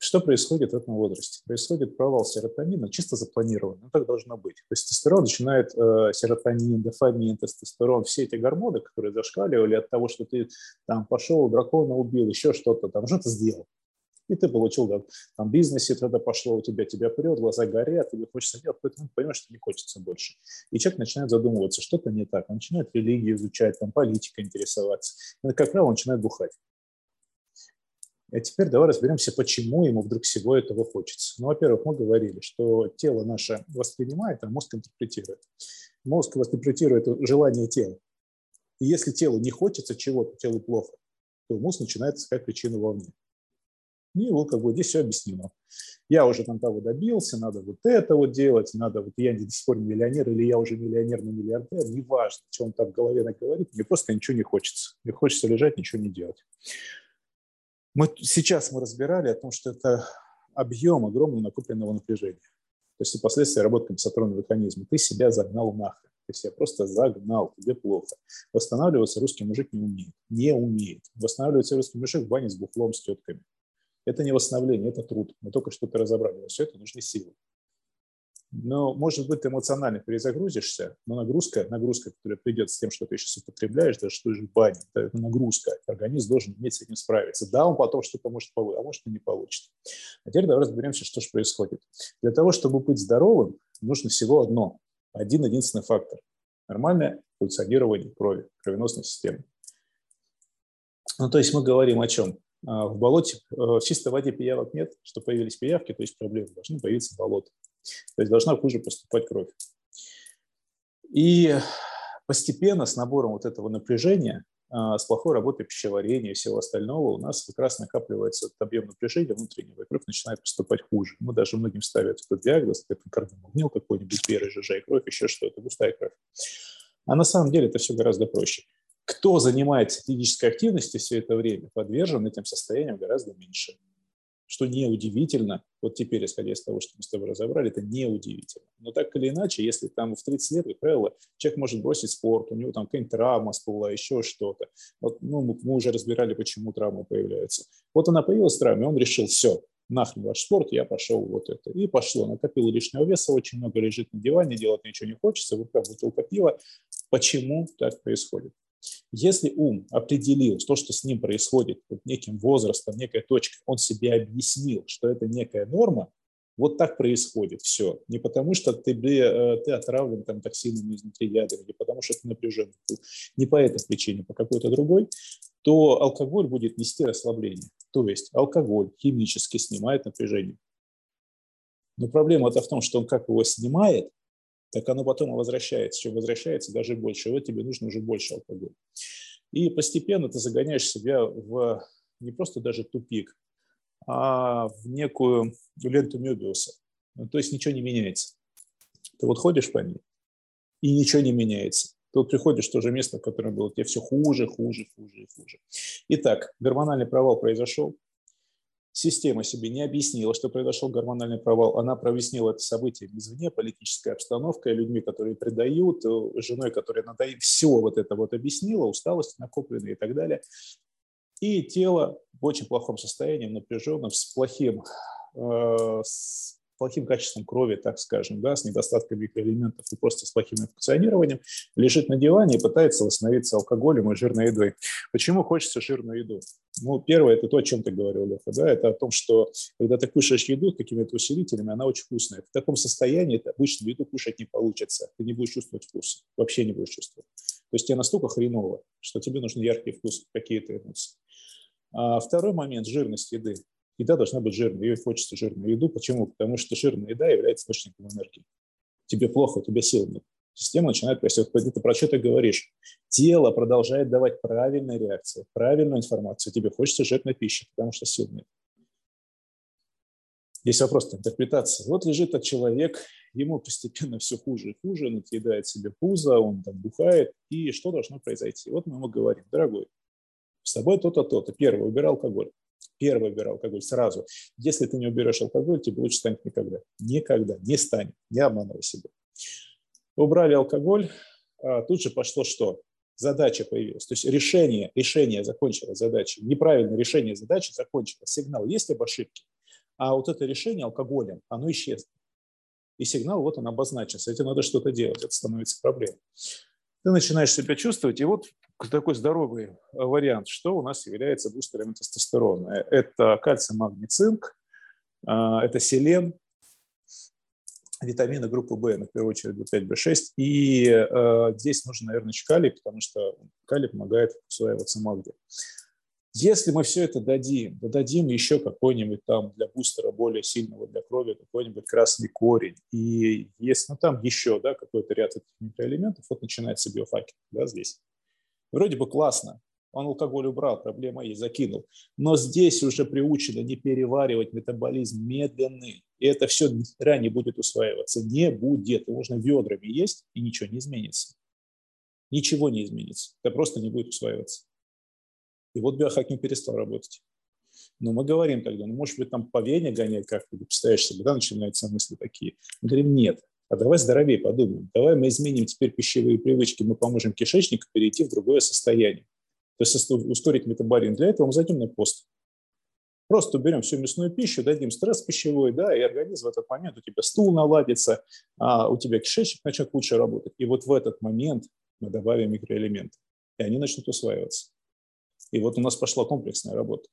Что происходит в этом возрасте? Происходит провал серотонина, чисто запланированный, ну, так должно быть. То есть тестостерон начинает, серотонин, дофамин, тестостерон, все эти гормоны, которые зашкаливали от того, что ты там пошел, дракона убил, еще что-то там, что-то сделал. И ты получил там бизнес, и тогда пошло у тебя прет, глаза горят, тебе хочется делать, поэтому ты понимаешь, что не хочется больше. И человек начинает задумываться, что-то не так. Он начинает религию изучать, там, политикой интересоваться. И, как правило, он начинает бухать. А теперь давай разберемся, почему ему вдруг всего этого хочется. Ну, во-первых, мы говорили, что тело наше воспринимает, а мозг интерпретирует. Мозг интерпретирует желание тела. И если телу не хочется чего-то, телу плохо, то мозг начинает искать причину вовне. И вот как бы здесь все объяснено. Я уже там того добился, надо вот это вот делать, надо вот я до сих пор миллионер, или я уже миллионер, но миллиардер, неважно, что он там в голове наговорит, мне просто ничего не хочется. Мне хочется лежать, ничего не делать. Сейчас мы разбирали о том, что это объем огромного накопленного напряжения. То есть и последствия работы компенсаторного механизма. Ты себя загнал нахрен. Ты себя просто загнал, тебе плохо. Восстанавливаться русский мужик не умеет. Восстанавливается русский мужик в бане с бухлом, с тетками. Это не восстановление, это труд. Мы только что-то разобрали. Все это нужны силы. Но, может быть, ты эмоционально перезагрузишься, но нагрузка, которая придет с тем, что ты сейчас употребляешь, даже что же в бане, это нагрузка. Организм должен уметь с этим справиться. Да, он потом что-то может получить, а может и не получит. А теперь давай разберемся, что же происходит. Для того, чтобы быть здоровым, нужно всего одно. Один-единственный фактор. Нормальное функционирование крови, кровеносной системы. Ну, то есть мы говорим о чем? В болоте, в чистой воде пиявок нет, что появились пиявки, то есть проблемы, должны появиться болото. То есть должна хуже поступать кровь. И постепенно с набором вот этого напряжения, с плохой работой пищеварения и всего остального у нас как раз накапливается этот объем напряжения внутреннего, и кровь начинает поступать хуже. Мы даже многим ставят этот диагноз, как кардиомагнил какой-нибудь, ПРЖЖ и кровь, еще что-то, густая кровь. А на самом деле это все гораздо проще. Кто занимается физической активностью все это время, подвержен этим состояниям гораздо меньше. Что неудивительно, вот теперь, исходя из того, что мы с тобой разобрали, это неудивительно. Но так или иначе, если там в 30 лет, как правило, человек может бросить спорт, у него там какая-нибудь травма была, еще что-то. Вот, ну, мы уже разбирали, почему травмы появляются. Вот она появилась, травма, и он решил, все, нахрен ваш спорт, я пошел вот это. И пошло, накопил лишнего веса, очень много лежит на диване, делать ничего не хочется, в руках бутылка пива. Почему так происходит? Если ум определил то, что с ним происходит вот неким возрастом, некой точкой, он себе объяснил, что это некая норма, Вот так происходит все. Не потому, что ты отравлен там, токсинами изнутри ядами, не потому, что ты напряжен. Не по этой причине, по какой-то другой. То алкоголь будет нести расслабление. То есть алкоголь химически снимает напряжение. Но проблема-то в том, что он как его снимает, так оно потом возвращается. Чем возвращается, даже больше. Вот тебе нужно уже больше алкоголя. И постепенно ты загоняешь себя в не просто даже тупик, а в некую ленту Мёбиуса. То есть ничего не меняется. Ты вот ходишь по ней, и ничего не меняется. Ты вот приходишь в то же место, в котором было, тебе все хуже, хуже, хуже и хуже. Итак, гормональный провал произошел. Система себе не объяснила, что произошел гормональный провал. Она прояснила это событие извне, политической обстановкой, людьми, которые предают, женой, которая надоит. Все вот это вот объяснила, усталость накопленная и так далее. И тело в очень плохом состоянии, напряженном, с плохим качеством крови, так скажем, да, с недостатком микроэлементов и просто с плохим функционированием, лежит на диване и пытается восстановиться алкоголем и жирной едой. Почему хочется жирную еду? Ну, первое, это то, о чем ты говорил, Лёха, да, это о том, что когда ты кушаешь еду с какими-то усилителями, она очень вкусная. В таком состоянии ты обычную еду кушать не получится, ты не будешь чувствовать вкус, вообще не будешь чувствовать. То есть тебе настолько хреново, что тебе нужны яркие вкусы, какие-то эмоции. А второй момент – жирность еды. Еда должна быть жирной, ей хочется жирную еду. Почему? Потому что жирная еда является источником энергии. Тебе плохо, у тебя сил нет. Система начинает происходить. Ты про что ты говоришь? Тело продолжает давать правильные реакции, правильную информацию. Тебе хочется жирной пищи, потому что сил нет. Есть вопрос интерпретации. Вот лежит этот человек, ему постепенно все хуже и хуже, он отъедает себе пузо, он там бухает. И что должно произойти? Вот мы ему говорим: дорогой, с тобой то-то, то-то. Первое, убирай алкоголь. Первый убирал алкоголь сразу. Если ты не уберешь алкоголь, тебе лучше станет никогда. Никогда не станет. Не обманывай себя. Убрали алкоголь, а тут же пошло что? Задача появилась. То есть решение закончилось задачей. Неправильное решение задачи закончилось. Сигнал есть об ошибке. А вот это решение алкоголем, оно исчезло. И сигнал, вот он обозначен. С этим надо что-то делать. Это становится проблемой. Ты начинаешь себя чувствовать, и вот такой здоровый вариант, что у нас является бустерами тестостерона. Это кальций, магний, цинк, это селен, витамины группы В, в первую очередь B5, B6. И здесь нужен, наверное, еще калий, потому что калий помогает усваиваться магний. Если мы все это дадим еще какой-нибудь там для бустера более сильного для крови, какой-нибудь красный корень. И если там еще какой-то ряд этих микроэлементов, вот начинается биофакинг, здесь. Вроде бы классно, он алкоголь убрал, проблема есть, закинул. Но здесь уже приучено не переваривать, метаболизм медленный. И это все ранее будет усваиваться. Не будет. Можно ведрами есть, и ничего не изменится. Ничего не изменится. Это просто не будет усваиваться. И вот биохакинг перестал работать. Но мы говорим тогда, может быть, там по вене гонять как-то, представляешь себе, начинаются мысли такие. Мы говорим, нет, а давай здоровее подумаем. Давай мы изменим теперь пищевые привычки, мы поможем кишечнику перейти в другое состояние. То есть ускорить метаболизм. Для этого мы зайдем на пост. Просто уберем всю мясную пищу, дадим стресс пищевой, и организм в этот момент, у тебя стул наладится, а у тебя кишечник начнет лучше работать. И вот в этот момент мы добавим микроэлементы, и они начнут усваиваться. И вот у нас пошла комплексная работа.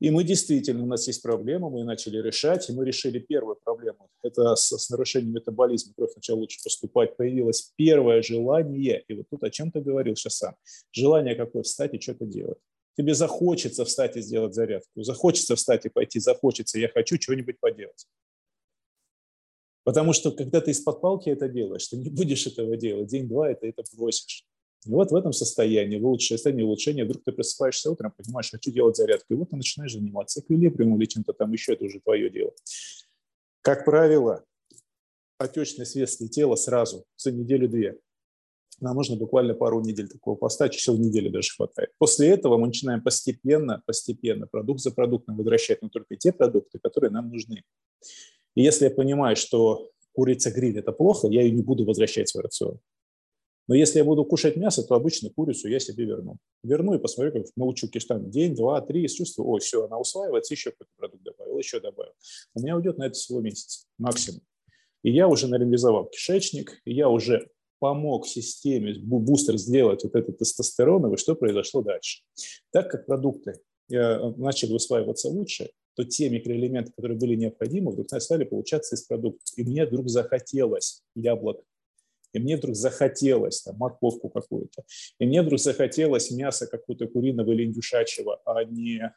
И мы действительно, у нас есть проблема, мы ее начали решать, и мы решили первую проблему. Это с нарушением метаболизма, кровь начала лучше поступать, появилось первое желание, и вот тут о чем ты говорил сейчас сам. Желание какое? Встать и что-то делать. Тебе захочется встать и сделать зарядку, захочется встать и пойти, захочется, я хочу чего-нибудь поделать. Потому что, когда ты из-под палки это делаешь, ты не будешь этого делать, день-два ты это бросишь. И вот в этом состоянии, в состоянии улучшения, вдруг ты просыпаешься утром, понимаешь, хочу делать зарядку, и вот ты начинаешь заниматься эквилибриумом или чем-то там еще, это уже твое дело. Как правило, отечность веса тела сразу, за неделю-две. Нам нужно буквально пару недель такого поста, часов в неделю даже хватает. После этого мы начинаем постепенно, продукт за продуктом возвращать, но только те продукты, которые нам нужны. И если я понимаю, что курица-гриль – это плохо, я ее не буду возвращать в свой рацион. Но если я буду кушать мясо, то обычно курицу я себе верну. Верну и посмотрю, как научу киштан день, два, три, и чувствую, ой, все, она усваивается, еще какой-то продукт добавил, еще добавил. У меня уйдет на это всего месяц максимум. И я уже нормализовал кишечник, и я уже помог системе бустер сделать вот этот тестостероновый, что произошло дальше. Так как продукты начали усваиваться лучше, то те микроэлементы, которые были необходимы, вдруг стали получаться из продуктов. И мне вдруг захотелось яблок, и мне вдруг захотелось там, морковку какую-то, и мне вдруг захотелось мясо какого-то куриного или индюшачьего, а не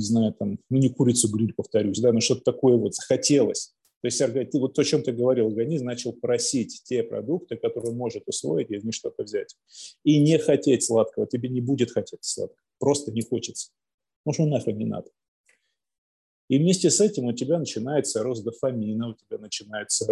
знаю, там, ну, не курицу гриль, повторюсь, да, но что-то такое вот захотелось. То есть вот то, о чем ты говорил, организм начал просить те продукты, которые он может усвоить, и из них что-то взять. И не хотеть сладкого, тебе не будет хотеться сладкого, просто не хочется. Может, ну нахрен не надо. И вместе с этим у тебя начинается рост дофамина, у тебя начинаются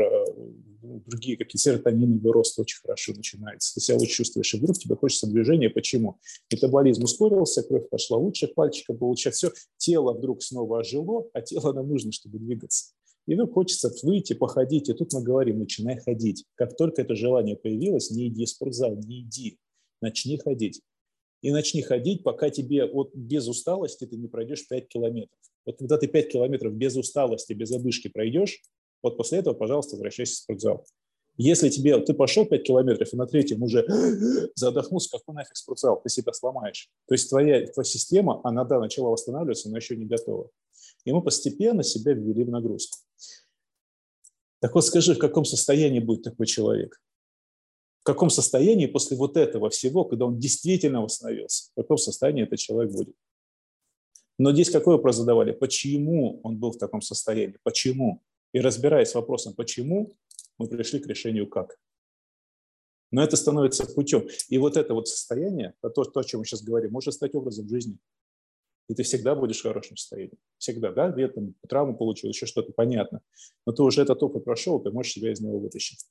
другие какие-то серотониновый рост очень хорошо начинается. Ты себя лучше чувствуешь, и вдруг тебе хочется движения. Почему? Метаболизм ускорился, кровь пошла лучше, пальчиком получается все. Тело вдруг снова ожило, а тело нам нужно, чтобы двигаться. И вдруг хочется выйти, походить. И тут мы говорим, начинай ходить. Как только это желание появилось, не иди в спортзал, не иди. Начни ходить. И начни ходить, пока тебе без усталости ты не пройдешь 5 километров. Вот когда ты 5 километров без усталости, без одышки пройдешь, вот после этого, пожалуйста, возвращайся в спортзал. Если ты пошел 5 километров, и на третьем уже задохнулся, какой нафиг спортзал, ты себя сломаешь. То есть твоя система, она, да, начала восстанавливаться, но еще не готова. И мы постепенно себя ввели в нагрузку. Так вот скажи, в каком состоянии будет такой человек? В каком состоянии после вот этого всего, когда он действительно восстановился, в каком состоянии этот человек будет? Но здесь какой вопрос задавали? Почему он был в таком состоянии? Почему? И разбираясь с вопросом «почему», мы пришли к решению «как». Но это становится путем. И вот это вот состояние, то, о чем мы сейчас говорим, может стать образом жизни. И ты всегда будешь в хорошем состоянии. Всегда, да? Где-то травму получил, еще что-то, понятно. Но ты уже этот опыт прошел, ты можешь себя из него вытащить.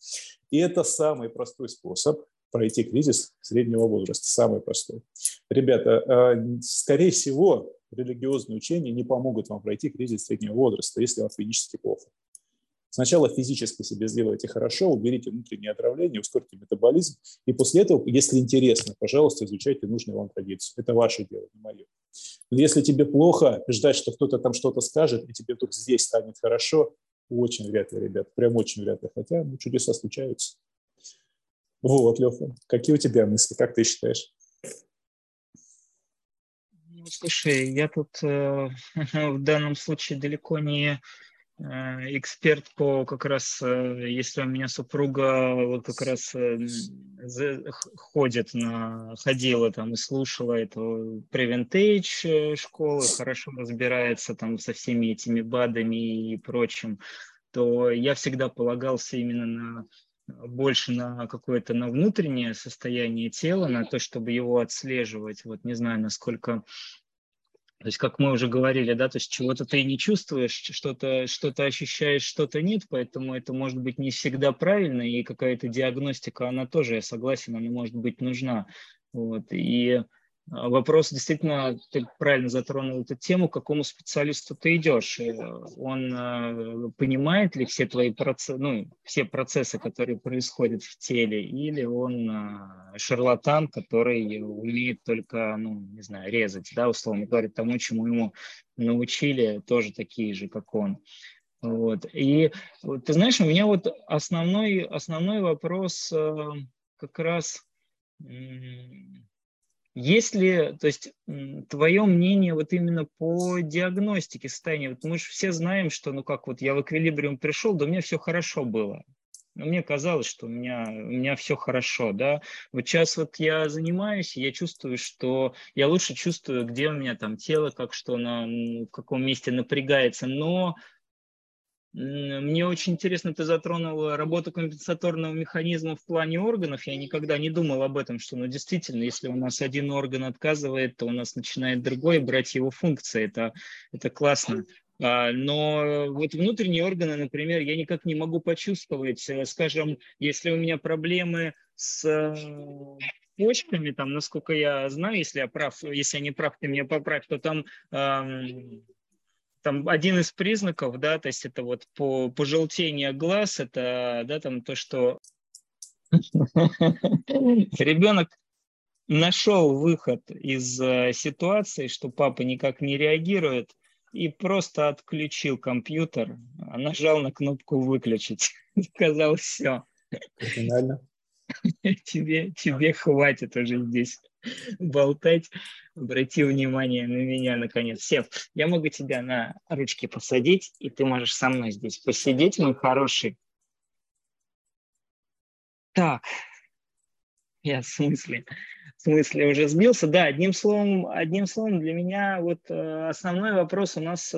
И это самый простой способ пройти кризис среднего возраста. Самый простой. Ребята, скорее всего, религиозные учения не помогут вам пройти кризис среднего возраста, если вам физически плохо. Сначала физически себе сделайте хорошо, уберите внутреннее отравление, ускорьте метаболизм. И после этого, если интересно, пожалуйста, изучайте нужную вам традицию. Это ваше дело, не мое. Но если тебе плохо, ждать, что кто-то там что-то скажет, и тебе только здесь станет хорошо, очень вряд ли, ребят, прям очень вряд ли. Хотя чудеса случаются. Вот, Лёха, какие у тебя мысли, как ты считаешь? Ну, слушай, я тут в данном случае далеко не... эксперт по как раз, если у меня супруга вот как раз ходила там и слушала эту Preventage школу, хорошо разбирается там со всеми этими БАДами и прочим, то я всегда полагался именно больше на какое-то на внутреннее состояние тела, на то, чтобы его отслеживать. Вот не знаю, насколько... То есть, как мы уже говорили, да, то есть чего-то ты не чувствуешь, что-то ощущаешь, что-то нет, поэтому это может быть не всегда правильно, и какая-то диагностика, она тоже, я согласен, она может быть нужна. Вот. И вопрос действительно, ты правильно затронул эту тему, к какому специалисту ты идешь, и он понимает ли все твои процессы, ну, все процессы, которые происходят в теле, или он шарлатан, который умеет только, ну, не знаю, резать, да, условно говоря, тому, чему ему научили, тоже такие же, как он. Вот. И ты знаешь, у меня вот основной вопрос как раз... Есть ли, то есть, твое мнение вот именно по диагностике состояния? Вот мы же все знаем, что, ну как, вот я в эквилибриум пришел, да у меня все хорошо было. Но мне казалось, что у меня все хорошо, да. Вот сейчас вот я занимаюсь, я чувствую, что я лучше чувствую, где у меня там тело, как что, в каком месте напрягается, но... Мне очень интересно, ты затронул работу компенсаторного механизма в плане органов. Я никогда не думал об этом, что ну, действительно, если у нас один орган отказывает, то у нас начинает другой брать его функции. Это классно. Но вот внутренние органы, например, я никак не могу почувствовать. Скажем, если у меня проблемы с... почками, там, насколько я знаю, если я прав, если я не прав, ты меня поправь, то там... Там один из признаков, да, то есть это вот пожелтение глаз, это, да, там то, что ребенок нашел выход из ситуации, что папа никак не реагирует, и просто отключил компьютер, нажал на кнопку «выключить», сказал «все». Тебе хватит уже здесь болтать. Обрати внимание на меня, наконец. Сев, я могу тебя на ручки посадить, и ты можешь со мной здесь посидеть, мой хороший. Так, я в смысле уже сбился. Да, одним словом, для меня вот основной вопрос у нас...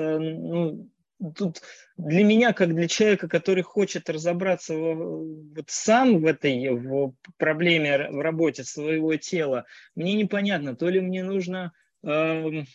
Тут для меня, как для человека, который хочет разобраться вот сам в проблеме, в работе своего тела, мне непонятно, то ли мне нужно каждый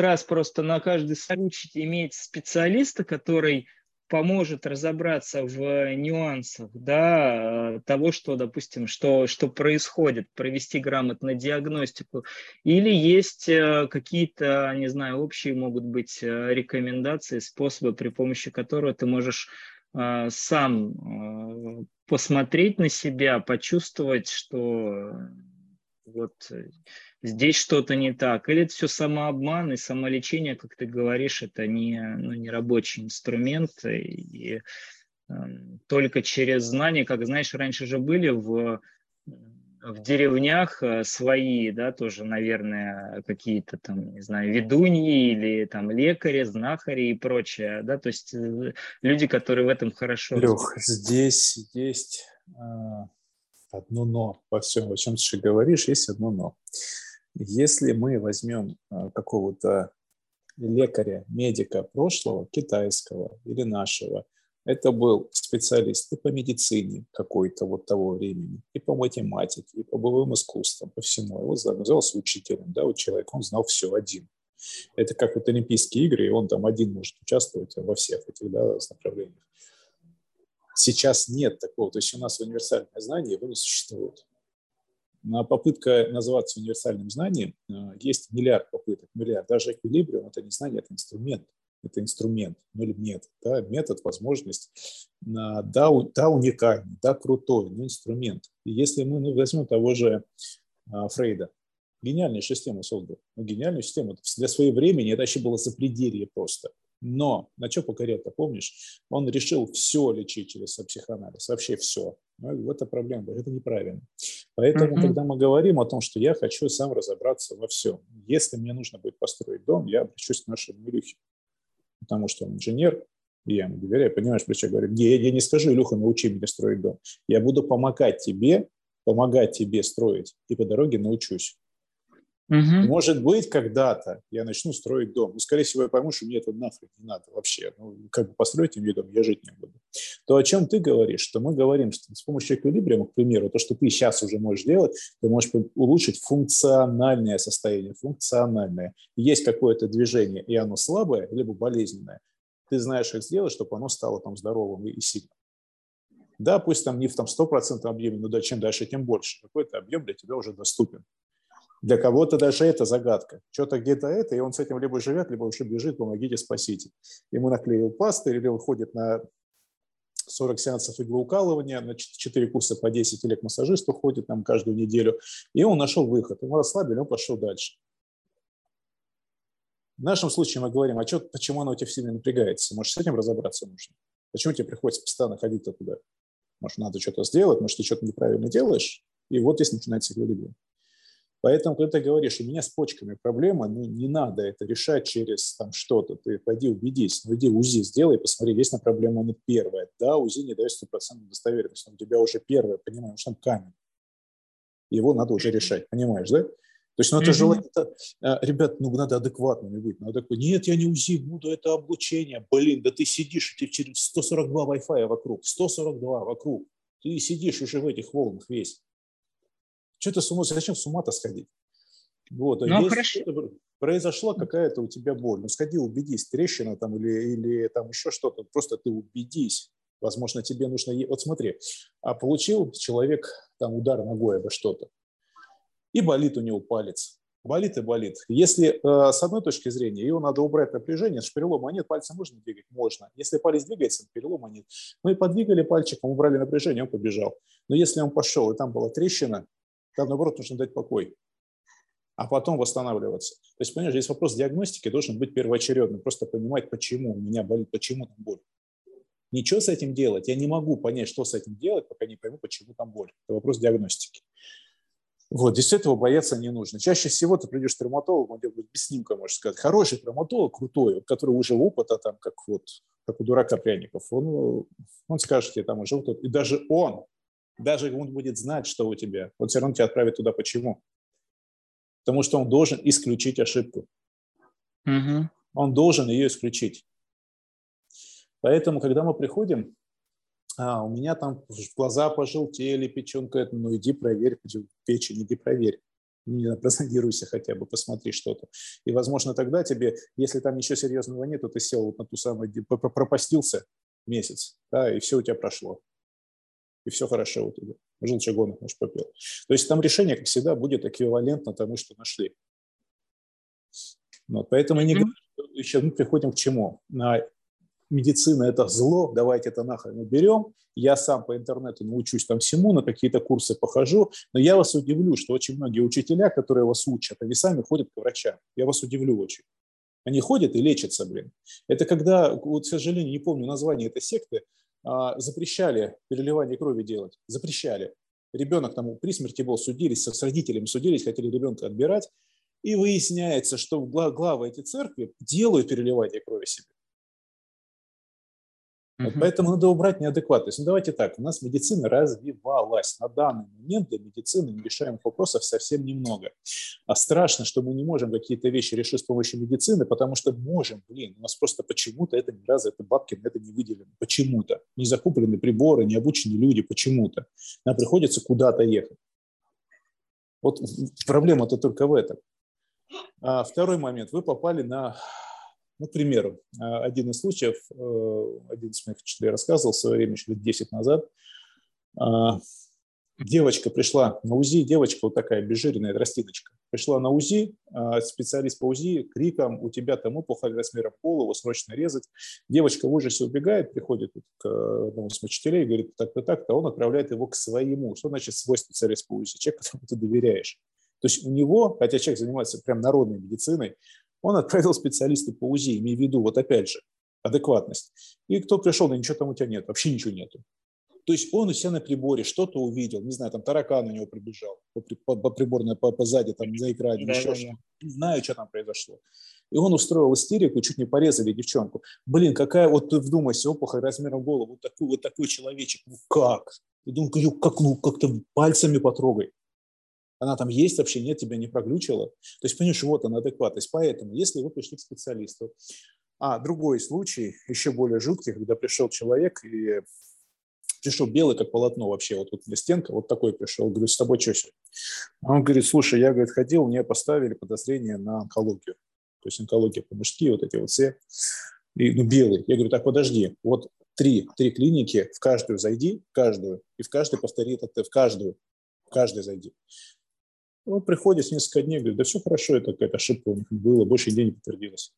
раз просто на каждый случай иметь специалиста, который поможет разобраться в нюансах, да, того, что, допустим, что происходит, провести грамотно диагностику, или есть какие-то, не знаю, общие могут быть рекомендации, способы, при помощи которых ты можешь сам посмотреть на себя, почувствовать, что вот здесь что-то не так, или это все самообман и самолечение, как ты говоришь, это не рабочий инструмент, и только через знания, как знаешь, раньше же были в деревнях свои, да, тоже, наверное, какие-то там, не знаю, ведуньи или там лекари, знахари и прочее, да, то есть люди, которые в этом хорошо... Лёх, здесь есть одно «но» во всем, о чем ты говоришь, есть одно «но». Если мы возьмем какого-то лекаря, медика прошлого, китайского или нашего, это был специалист и по медицине какой-то вот того времени, и по математике, и по боевым искусствам, по всему. Его назывался учителем, да, вот человек, он знал все один. Это как вот Олимпийские игры, и он там один может участвовать во всех этих, да, направлениях. Сейчас нет такого, то есть у нас универсальное знание, его не существует. Попытка называться универсальным знанием, есть миллиард попыток, даже эквилибриум, это не знание, это инструмент. Это инструмент, ну или нет, да, метод, возможность, да, уникальный, да, крутой, но инструмент. И если мы возьмем того же Фрейда, гениальную систему создал, гениальную систему, для своего времени это еще было запределье просто. Но на что покорять-то, помнишь? Он решил все лечить через психоанализ, вообще все. Вот эта проблема, это неправильно. Поэтому, когда мы говорим о том, что я хочу сам разобраться во всем, если мне нужно будет построить дом, я обращусь к нашему Илюхе, потому что он инженер, и я ему доверяю, понимаешь, причем я говорю, я не скажу, Илюха, научи меня строить дом. Я буду помогать тебе строить, и по дороге научусь. Угу. Может быть, когда-то я начну строить дом. Но, скорее всего, я пойму, что мне это нахрен не надо вообще. Ну, как бы построить мне дом, я жить не буду. То, о чем ты говоришь, что мы говорим, что с помощью эквилибриума, к примеру, то, что ты сейчас уже можешь делать, ты можешь улучшить функциональное состояние, функциональное. Есть какое-то движение, и оно слабое, либо болезненное. Ты знаешь, как сделать, чтобы оно стало там здоровым и сильным. Да, пусть там не в 100% объеме, но да, чем дальше, тем больше. Какой-то объем для тебя уже доступен. Для кого-то даже это загадка. Что-то где-то это, и он с этим либо живет, либо уже бежит, помогите, спасите. Ему наклеил пластырь, или он ходит на 40 сеансов иглоукалывания, на 4 курса по 10, или к массажисту ходит там каждую неделю. И он нашел выход. Ему расслабили, он пошел дальше. В нашем случае мы говорим, почему оно у тебя сильно напрягается? Может, с этим разобраться нужно? Почему тебе приходится постоянно ходить туда? Может, надо что-то сделать, может, ты что-то неправильно делаешь? И вот здесь начинается эквилибриум. Поэтому, когда ты говоришь, у меня с почками проблема, ну, не надо это решать через там что-то. Ты пойди убедись, ну, иди УЗИ сделай, посмотри, есть на проблему, она первая. Да, УЗИ не дает 100% достоверность, но у тебя уже первая, понимаешь, там камень. Его надо уже решать, понимаешь, да? То есть, ну, это желание, ребят, ну, надо адекватными быть. Надо такой, нет, я не УЗИ буду, это облучение. Блин, да ты сидишь, у тебя через 142 Wi-Fi вокруг, 142 вокруг. Ты сидишь уже в этих волнах весь. Что-то с ума, зачем с ума-то сходить? Вот, ну, если произошла какая-то у тебя боль, ну, сходи, убедись, трещина там или там еще что-то, просто ты убедись. Возможно, тебе нужно... Вот смотри, а получил человек там удар ногой обо что-то, и болит у него палец. Болит и болит. Если с одной точки зрения, его надо убрать напряжение, перелома нет, пальцем можно двигать? Можно. Если палец двигается, перелома нет. Ну и подвигали пальчиком, убрали напряжение, он побежал. Но если он пошел, и там была трещина, там, наоборот, нужно дать покой, а потом восстанавливаться. То есть, понимаешь, здесь вопрос диагностики должен быть первоочередным. Просто понимать, почему у меня болит, почему там боль. Ничего с этим делать я не могу понять, что с этим делать, пока не пойму, почему там боль. Это вопрос диагностики. Вот, здесь этого бояться не нужно. Чаще всего ты придешь к травматологу, он тебе будет без снимка, можешь сказать. Хороший травматолог, крутой, который уже опыта, там, как, вот, как у дурака пряников, он скажет тебе, там уже вот это. И даже он будет знать, что у тебя, он все равно тебя отправит туда. Почему? Потому что он должен исключить ошибку. Угу. Он должен ее исключить. Поэтому, когда мы приходим, у меня там глаза пожелтели, печенка, ну иди проверь, печень, иди проверь. Не прозондируйся хотя бы, посмотри что-то. И, возможно, тогда тебе, если там ничего серьезного нет, то ты сел вот на ту самую, пропастился месяц, да, и все у тебя прошло. И все хорошо у тебя. Желчный гонок, может, попел. То есть там решение, как всегда, будет эквивалентно тому, что нашли. Вот, поэтому не говорю, еще мы приходим к чему. Медицина – это зло, давайте это нахрен уберем. Я сам по интернету научусь там всему, на какие-то курсы похожу. Но я вас удивлю, что очень многие учителя, которые вас учат, они сами ходят к врачам. Я вас удивлю очень. Они ходят и лечатся, блин. Это когда, вот, к сожалению, не помню название этой секты, запрещали переливание крови делать. Запрещали. Ребенок там при смерти был, судились, с родителями судились, хотели ребенка отбирать. И выясняется, что главы этой церкви делают переливание крови себе. Вот, поэтому надо убрать неадекватность. Ну, давайте так, у нас медицина развивалась. На данный момент для медицины нерешаемых вопросов совсем немного. А страшно, что мы не можем какие-то вещи решить с помощью медицины, потому что можем, блин, у нас просто почему-то это не развито, бабки на это не выделены. Почему-то. Не закуплены приборы, не обучены люди, почему-то. Нам приходится куда-то ехать. Вот проблема-то только в этом. А второй момент. Вы попали на... Ну, к примеру, один из случаев, один из моих учителей рассказывал в свое время, еще лет 10 назад. Девочка пришла на УЗИ, девочка вот такая безжиренная, тростиночка. Пришла на УЗИ, специалист по УЗИ, криком, у тебя там опухоль размером пола, его срочно резать. Девочка в ужасе убегает, приходит к одному из учителей, говорит, так-то так-то, он отправляет его к своему. Что значит свой специалист по УЗИ? Человек, которому ты доверяешь. То есть у него, хотя человек занимается прям народной медициной, он отправил специалиста по УЗИ, имея в виду, вот опять же, адекватность. И кто пришел, да ничего там у тебя нет, вообще ничего нету. То есть он у себя на приборе что-то увидел, не знаю, там таракан у него прибежал, приборная позади, там на экране, да, еще что-то. Не знаю, что там произошло. И он устроил истерику, чуть не порезали девчонку. Блин, какая, вот ты вдумайся, опухоль размером голову, вот такой человечек, ну как? Я думаю, ну как-то пальцами потрогай. Она там есть вообще, нет, тебя не проглючила. То есть, понимаешь, вот она адекватность. Поэтому, если вы пришли к специалисту. А другой случай, еще более жуткий, когда пришел человек, и пришел белый, как полотно вообще, вот для стенка, вот такой пришел, говорю, с тобой что сегодня? Он говорит, слушай, я, говорит, ходил, мне поставили подозрение на онкологию. То есть онкология по-мужски, вот эти вот все. И, ну, белый. Я говорю, так, подожди, вот три клиники, в каждую зайди, в каждую, и в каждой повтори, в каждую зайди. Он приходит с несколько дней, говорит, да все хорошо, это какая-то ошибка у них была, больше денег не подтвердилось.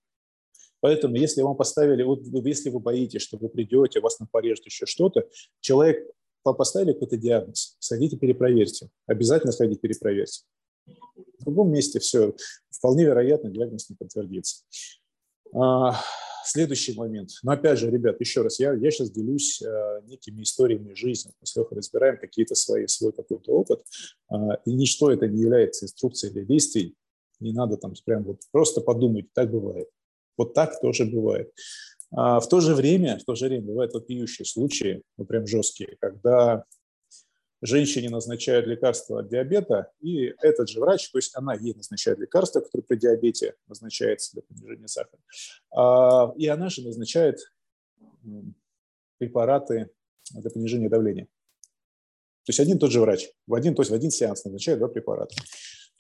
Поэтому, если вам поставили, вот если вы боитесь, что вы придете, вас там порежут еще что-то, человек, вам поставили какой-то диагноз, сходите перепроверьте, обязательно сходите перепроверьте. В другом месте все, вполне вероятно, диагноз не подтвердится. Следующий момент. Но опять же, ребят, еще раз, я сейчас делюсь некими историями жизни. Мы с Лехой разбираем какие-то свой какой-то опыт. И ничто это не является инструкцией для действий. Не надо там прям вот просто подумать, так бывает. Вот так тоже бывает. В то же время бывают вопиющие случаи, ну прям жесткие, когда женщине назначают лекарство от диабета, и этот же врач, то есть она ей назначает лекарство, которое при диабете назначается для понижения сахара, и она же назначает препараты для понижения давления. То есть один и тот же врач, в один сеанс назначает два препарата.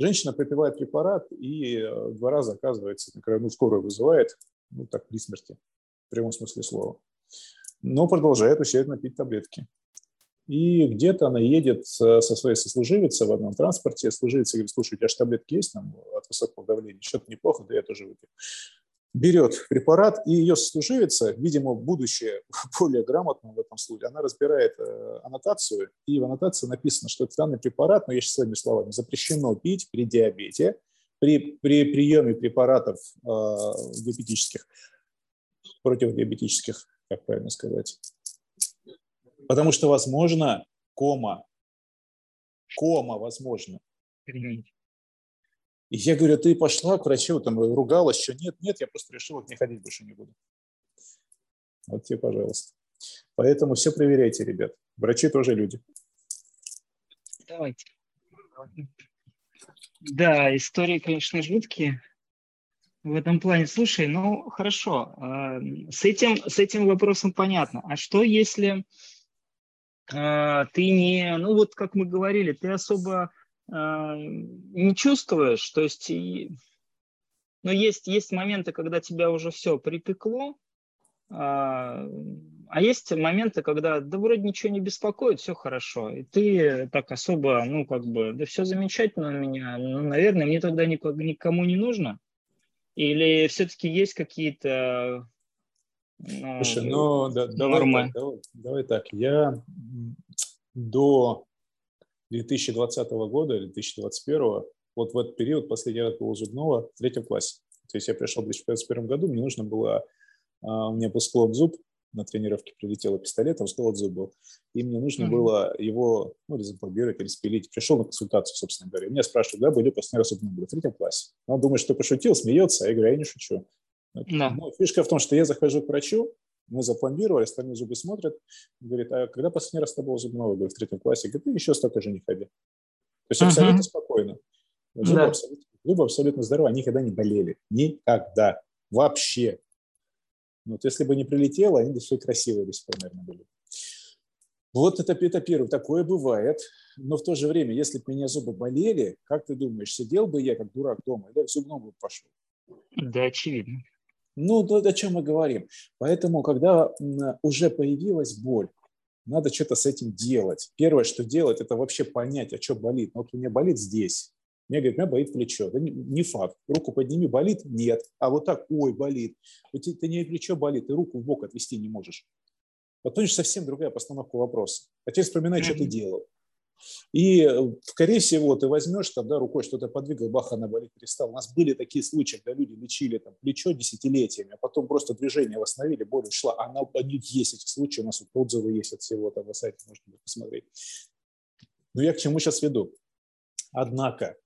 Женщина пропивает препарат и два раза оказывается, ну, скорую вызывает, ну так, при смерти, в прямом смысле слова, но продолжает усердно пить таблетки. И где-то она едет со своей сослуживицей в одном транспорте. Служивица говорит, слушай, у тебя же таблетки есть там, от высокого давления? Что-то неплохо, да я тоже выпью. Берет препарат, и ее сослуживица, видимо, будущее более грамотно в этом случае, она разбирает аннотацию, и в аннотации написано, что это данный препарат, но я сейчас своими словами, запрещено пить при диабете, при приеме препаратов диабетических, противодиабетических, как правильно сказать, Потому что, возможно, возможно. И я говорю, ты пошла к врачу, там ругалась, что нет, я просто решила, не ходить больше не буду. Вот тебе, пожалуйста. Поэтому все проверяйте, ребят. Врачи тоже люди. Давайте. Да, истории, конечно, жуткие в этом плане. Слушай, ну хорошо, с этим вопросом понятно. А что, если ты не, ну вот как мы говорили, ты особо не чувствуешь, то есть, ну есть моменты, когда тебя уже все припекло, а есть моменты, когда да вроде ничего не беспокоит, все хорошо, и ты так особо, ну как бы, да все замечательно у меня, но, наверное, мне тогда никому не нужно, или все-таки есть какие-то нормы? Слушай, ну давай так, я до 2020 года или 2021, вот в этот период, последний раз был у зубного, в третьем классе. То есть я пришел в 2021 году, мне нужно было, у меня был сколот зуб, на тренировке прилетело пистолетом, сколот зуб был, и мне нужно было его, ну, резомпломбировать или спилить. Пришел на консультацию, собственно говоря, меня спрашивают, да, были последний раз зубные были в третьем классе. Он думает, что пошутил, смеется, а я говорю, я не шучу. Да. Но фишка в том, что я захожу к врачу, мы запломбировали, остальные зубы смотрят, говорит, а когда последний раз с тобой зубного был в третьем классе? Говорит, ты еще столько же не ходи. То есть абсолютно спокойно. Зубы, да, абсолютно здоровы, они никогда не болели. Никогда. Вообще. Вот если бы не прилетело, они бы все красивые до сих пор, наверное, были. Вот это первое. Такое бывает. Но в то же время, если бы у меня зубы болели, как ты думаешь, сидел бы я как дурак дома или в зубном бы пошел? Да, очевидно. Ну, о чем мы говорим. Поэтому, когда уже появилась боль, надо что-то с этим делать. Первое, что делать, это вообще понять, а что болит. Вот у меня болит здесь. Мне говорят, у меня болит плечо. Да не факт. Руку подними, болит? Нет. А вот так, ой, болит. Вот ты не плечо болит, ты руку в бок отвести не можешь. Вот тут же совсем другая постановка вопроса. А теперь вспоминай, что ты делал. И, скорее всего, ты возьмешь, тогда рукой что-то подвигал, бах, она болит, перестала. У нас были такие случаи, когда люди лечили там плечо десятилетиями, а потом просто движение восстановили, боль ушла. А они есть эти случаи, у нас вот отзывы есть от всего, там на сайте можно посмотреть. Но я к чему сейчас веду. Однако,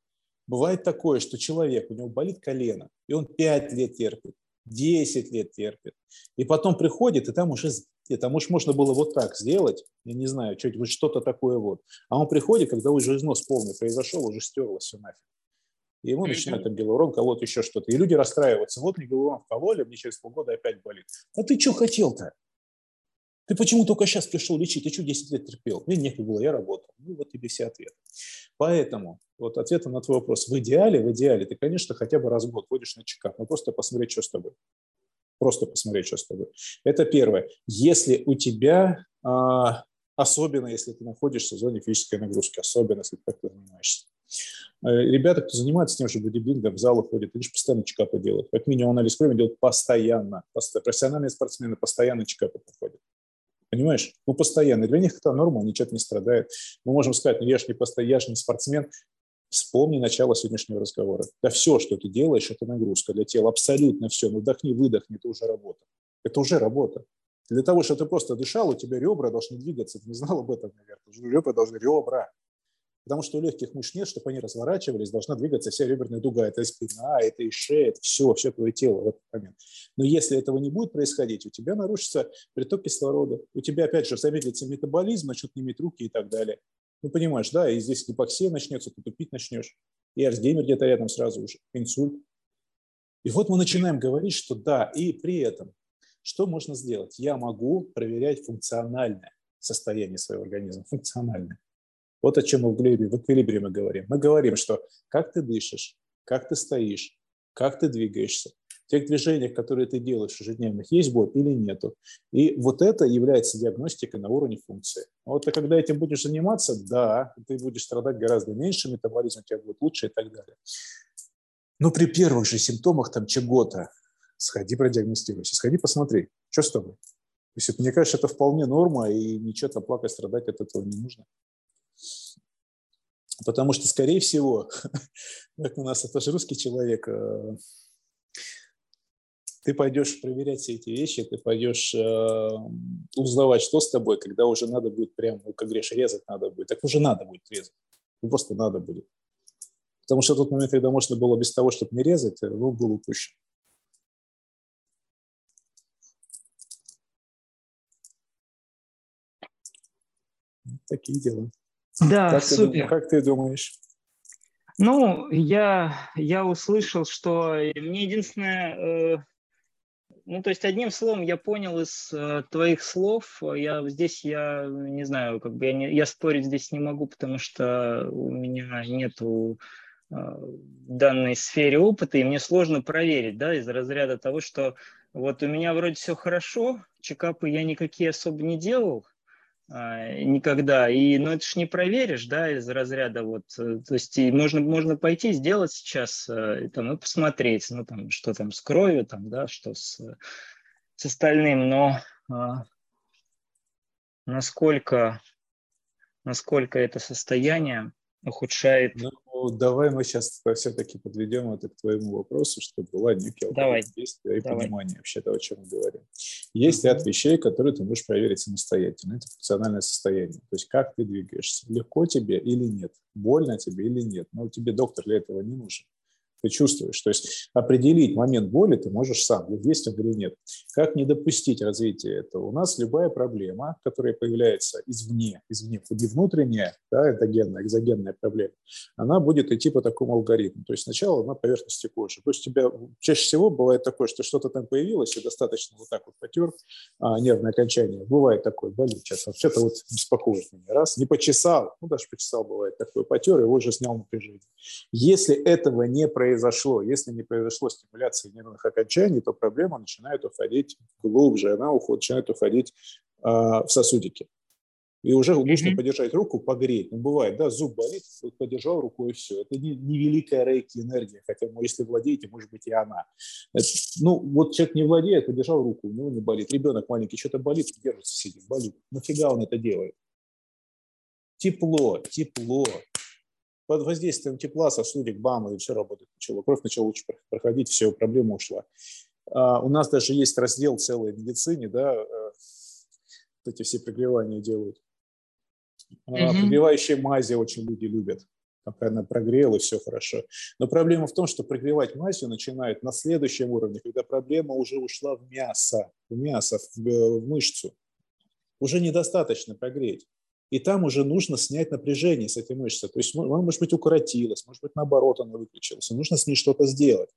бывает такое, что человек, у него болит колено, и он 5 лет терпит, 10 лет терпит. И потом приходит, и там уже... Нет, а может, можно было вот так сделать, я не знаю, что-то такое вот. А он приходит, когда уже износ полный произошел, уже стерлось все нафиг. И ему начинает там гиалурон колоть, еще что-то. И люди расстраиваются. Вот мне гиалурон кололи, мне через полгода опять болит. А ты что хотел-то? Ты почему только сейчас пришел лечить? Ты что 10 лет терпел? Мне некогда было, я работал. Ну, вот тебе все ответы. Поэтому, вот ответом на твой вопрос. В идеале, ты, конечно, хотя бы раз в год ходишь на чекап, но просто посмотреть, что с тобой. Просто посмотреть, что с тобой. Это первое. Если у тебя, особенно если ты находишься в зоне физической нагрузки, особенно если ты как-то занимаешься. Ребята, кто занимается тем же бодибилдингом, в залы ходят, они же постоянно чекапы делают. Как минимум анализ крови делают постоянно. Профессиональные спортсмены постоянно чекапы проходят. Понимаешь? Ну, постоянно. Для них это норма, они что-то не страдают. Мы можем сказать, ну, я же не спортсмен. Вспомни начало сегодняшнего разговора. Да все, что ты делаешь, это нагрузка для тела. Абсолютно все. Ну, вдохни, выдохни, это уже работа. Это уже работа. Для того, чтобы ты просто дышал, у тебя ребра должны двигаться. Ты не знал об этом, наверное. Ребра. Потому что у легких мышц нет, чтобы они разворачивались, должна двигаться вся реберная дуга. Это и спина, это и шея, это все твое тело в этот момент. Но если этого не будет происходить, у тебя нарушится приток кислорода. У тебя, опять же, замедлится метаболизм, начнут неметь руки и так далее. Ну, понимаешь, да, и здесь гипоксия начнется, ты тупить начнешь, и Альцгеймер где-то рядом сразу уже, инсульт. И вот мы начинаем говорить, что да, и при этом, что можно сделать? Я могу проверять функциональное состояние своего организма, функциональное. Вот о чем мы в эквилибрии мы говорим. Мы говорим, что как ты дышишь, как ты стоишь, как ты двигаешься, в тех движениях, которые ты делаешь ежедневных, есть боль или нету. И вот это является диагностикой на уровне функции. А вот ты когда этим будешь заниматься, да, ты будешь страдать гораздо меньше, метаболизм у тебя будет лучше и так далее. Но при первых же симптомах там чего-то сходи продиагностируйся, сходи посмотри, что с тобой. То есть, мне кажется, это вполне норма, и ничего там плакать, страдать от этого не нужно. Потому что, скорее всего, как у нас это же русский человек... Ты пойдешь проверять все эти вещи, ты пойдешь узнавать, что с тобой, когда уже надо будет прям, ну, как говоришь, резать надо будет. Так уже надо будет резать. Просто надо будет. Потому что в тот момент, когда можно было без того, чтобы не резать, ну, был упущен. Такие дела. Да, как супер. Как ты думаешь? Ну, я услышал, что мне единственное... Ну, то есть, одним словом, я понял из твоих слов, я не знаю, как бы я спорить здесь не могу, потому что у меня нету в данной сфере опыта, и мне сложно проверить, да, из разряда того, что вот у меня вроде все хорошо, чекапы я никакие особо не делал никогда, но это ж не проверишь, да, из разряда вот, то есть, и можно пойти сделать сейчас там, и посмотреть, ну, там, что там с кровью, там, да, что с остальным, но насколько это состояние ухудшает... Ну, давай мы сейчас все-таки подведем это к твоему вопросу, чтобы была некий алгоритм действия и понимание вообще того, о чем мы говорим. Есть ряд вещей, которые ты можешь проверить самостоятельно. Это функциональное состояние. То есть как ты двигаешься. Легко тебе или нет? Больно тебе или нет? Но тебе доктор для этого не нужен. Ты чувствуешь. То есть определить момент боли ты можешь сам, есть он или нет. Как не допустить развития этого? У нас любая проблема, которая появляется извне, не внутренняя, да, эндогенная, экзогенная проблема, она будет идти по такому алгоритму. То есть сначала она поверхности кожи. То есть у тебя чаще всего бывает такое, что что-то там появилось, и достаточно вот так вот потер нервное окончание. Бывает такое, болит сейчас, вообще-то вот беспокоит меня. Раз, не почесал, ну даже почесал бывает такое, потер, его уже снял напряжение. Если этого не произошло. Если не произошло стимуляции нервных окончаний, то проблема начинает уходить глубже, начинает уходить в сосудики. И уже нужно подержать руку, погреть. Ну, бывает, да, зуб болит, вот подержал руку и все. Это не великая рейки-энергия, хотя, если владеете, может быть, и она. Это, ну, вот человек не владеет, подержал руку, у него не болит. Ребенок маленький, что-то болит, держится, сидит, болит. Нафига он это делает? Тепло. Под воздействием тепла сосудик, бам, и все работает начало. Кровь начала лучше проходить, все, проблема ушла. У нас даже есть раздел целой медицине, да, эти все прогревания делают. Прогревающие мази очень люди любят. Пока она прогрела, и все хорошо. Но проблема в том, что прогревать мазью начинают на следующем уровне, когда проблема уже ушла в мясо, в мышцу. Уже недостаточно прогреть. И там уже нужно снять напряжение с этой мышцы. То есть она, может быть, укоротилась, может быть, наоборот, она выключилась. Нужно с ней что-то сделать.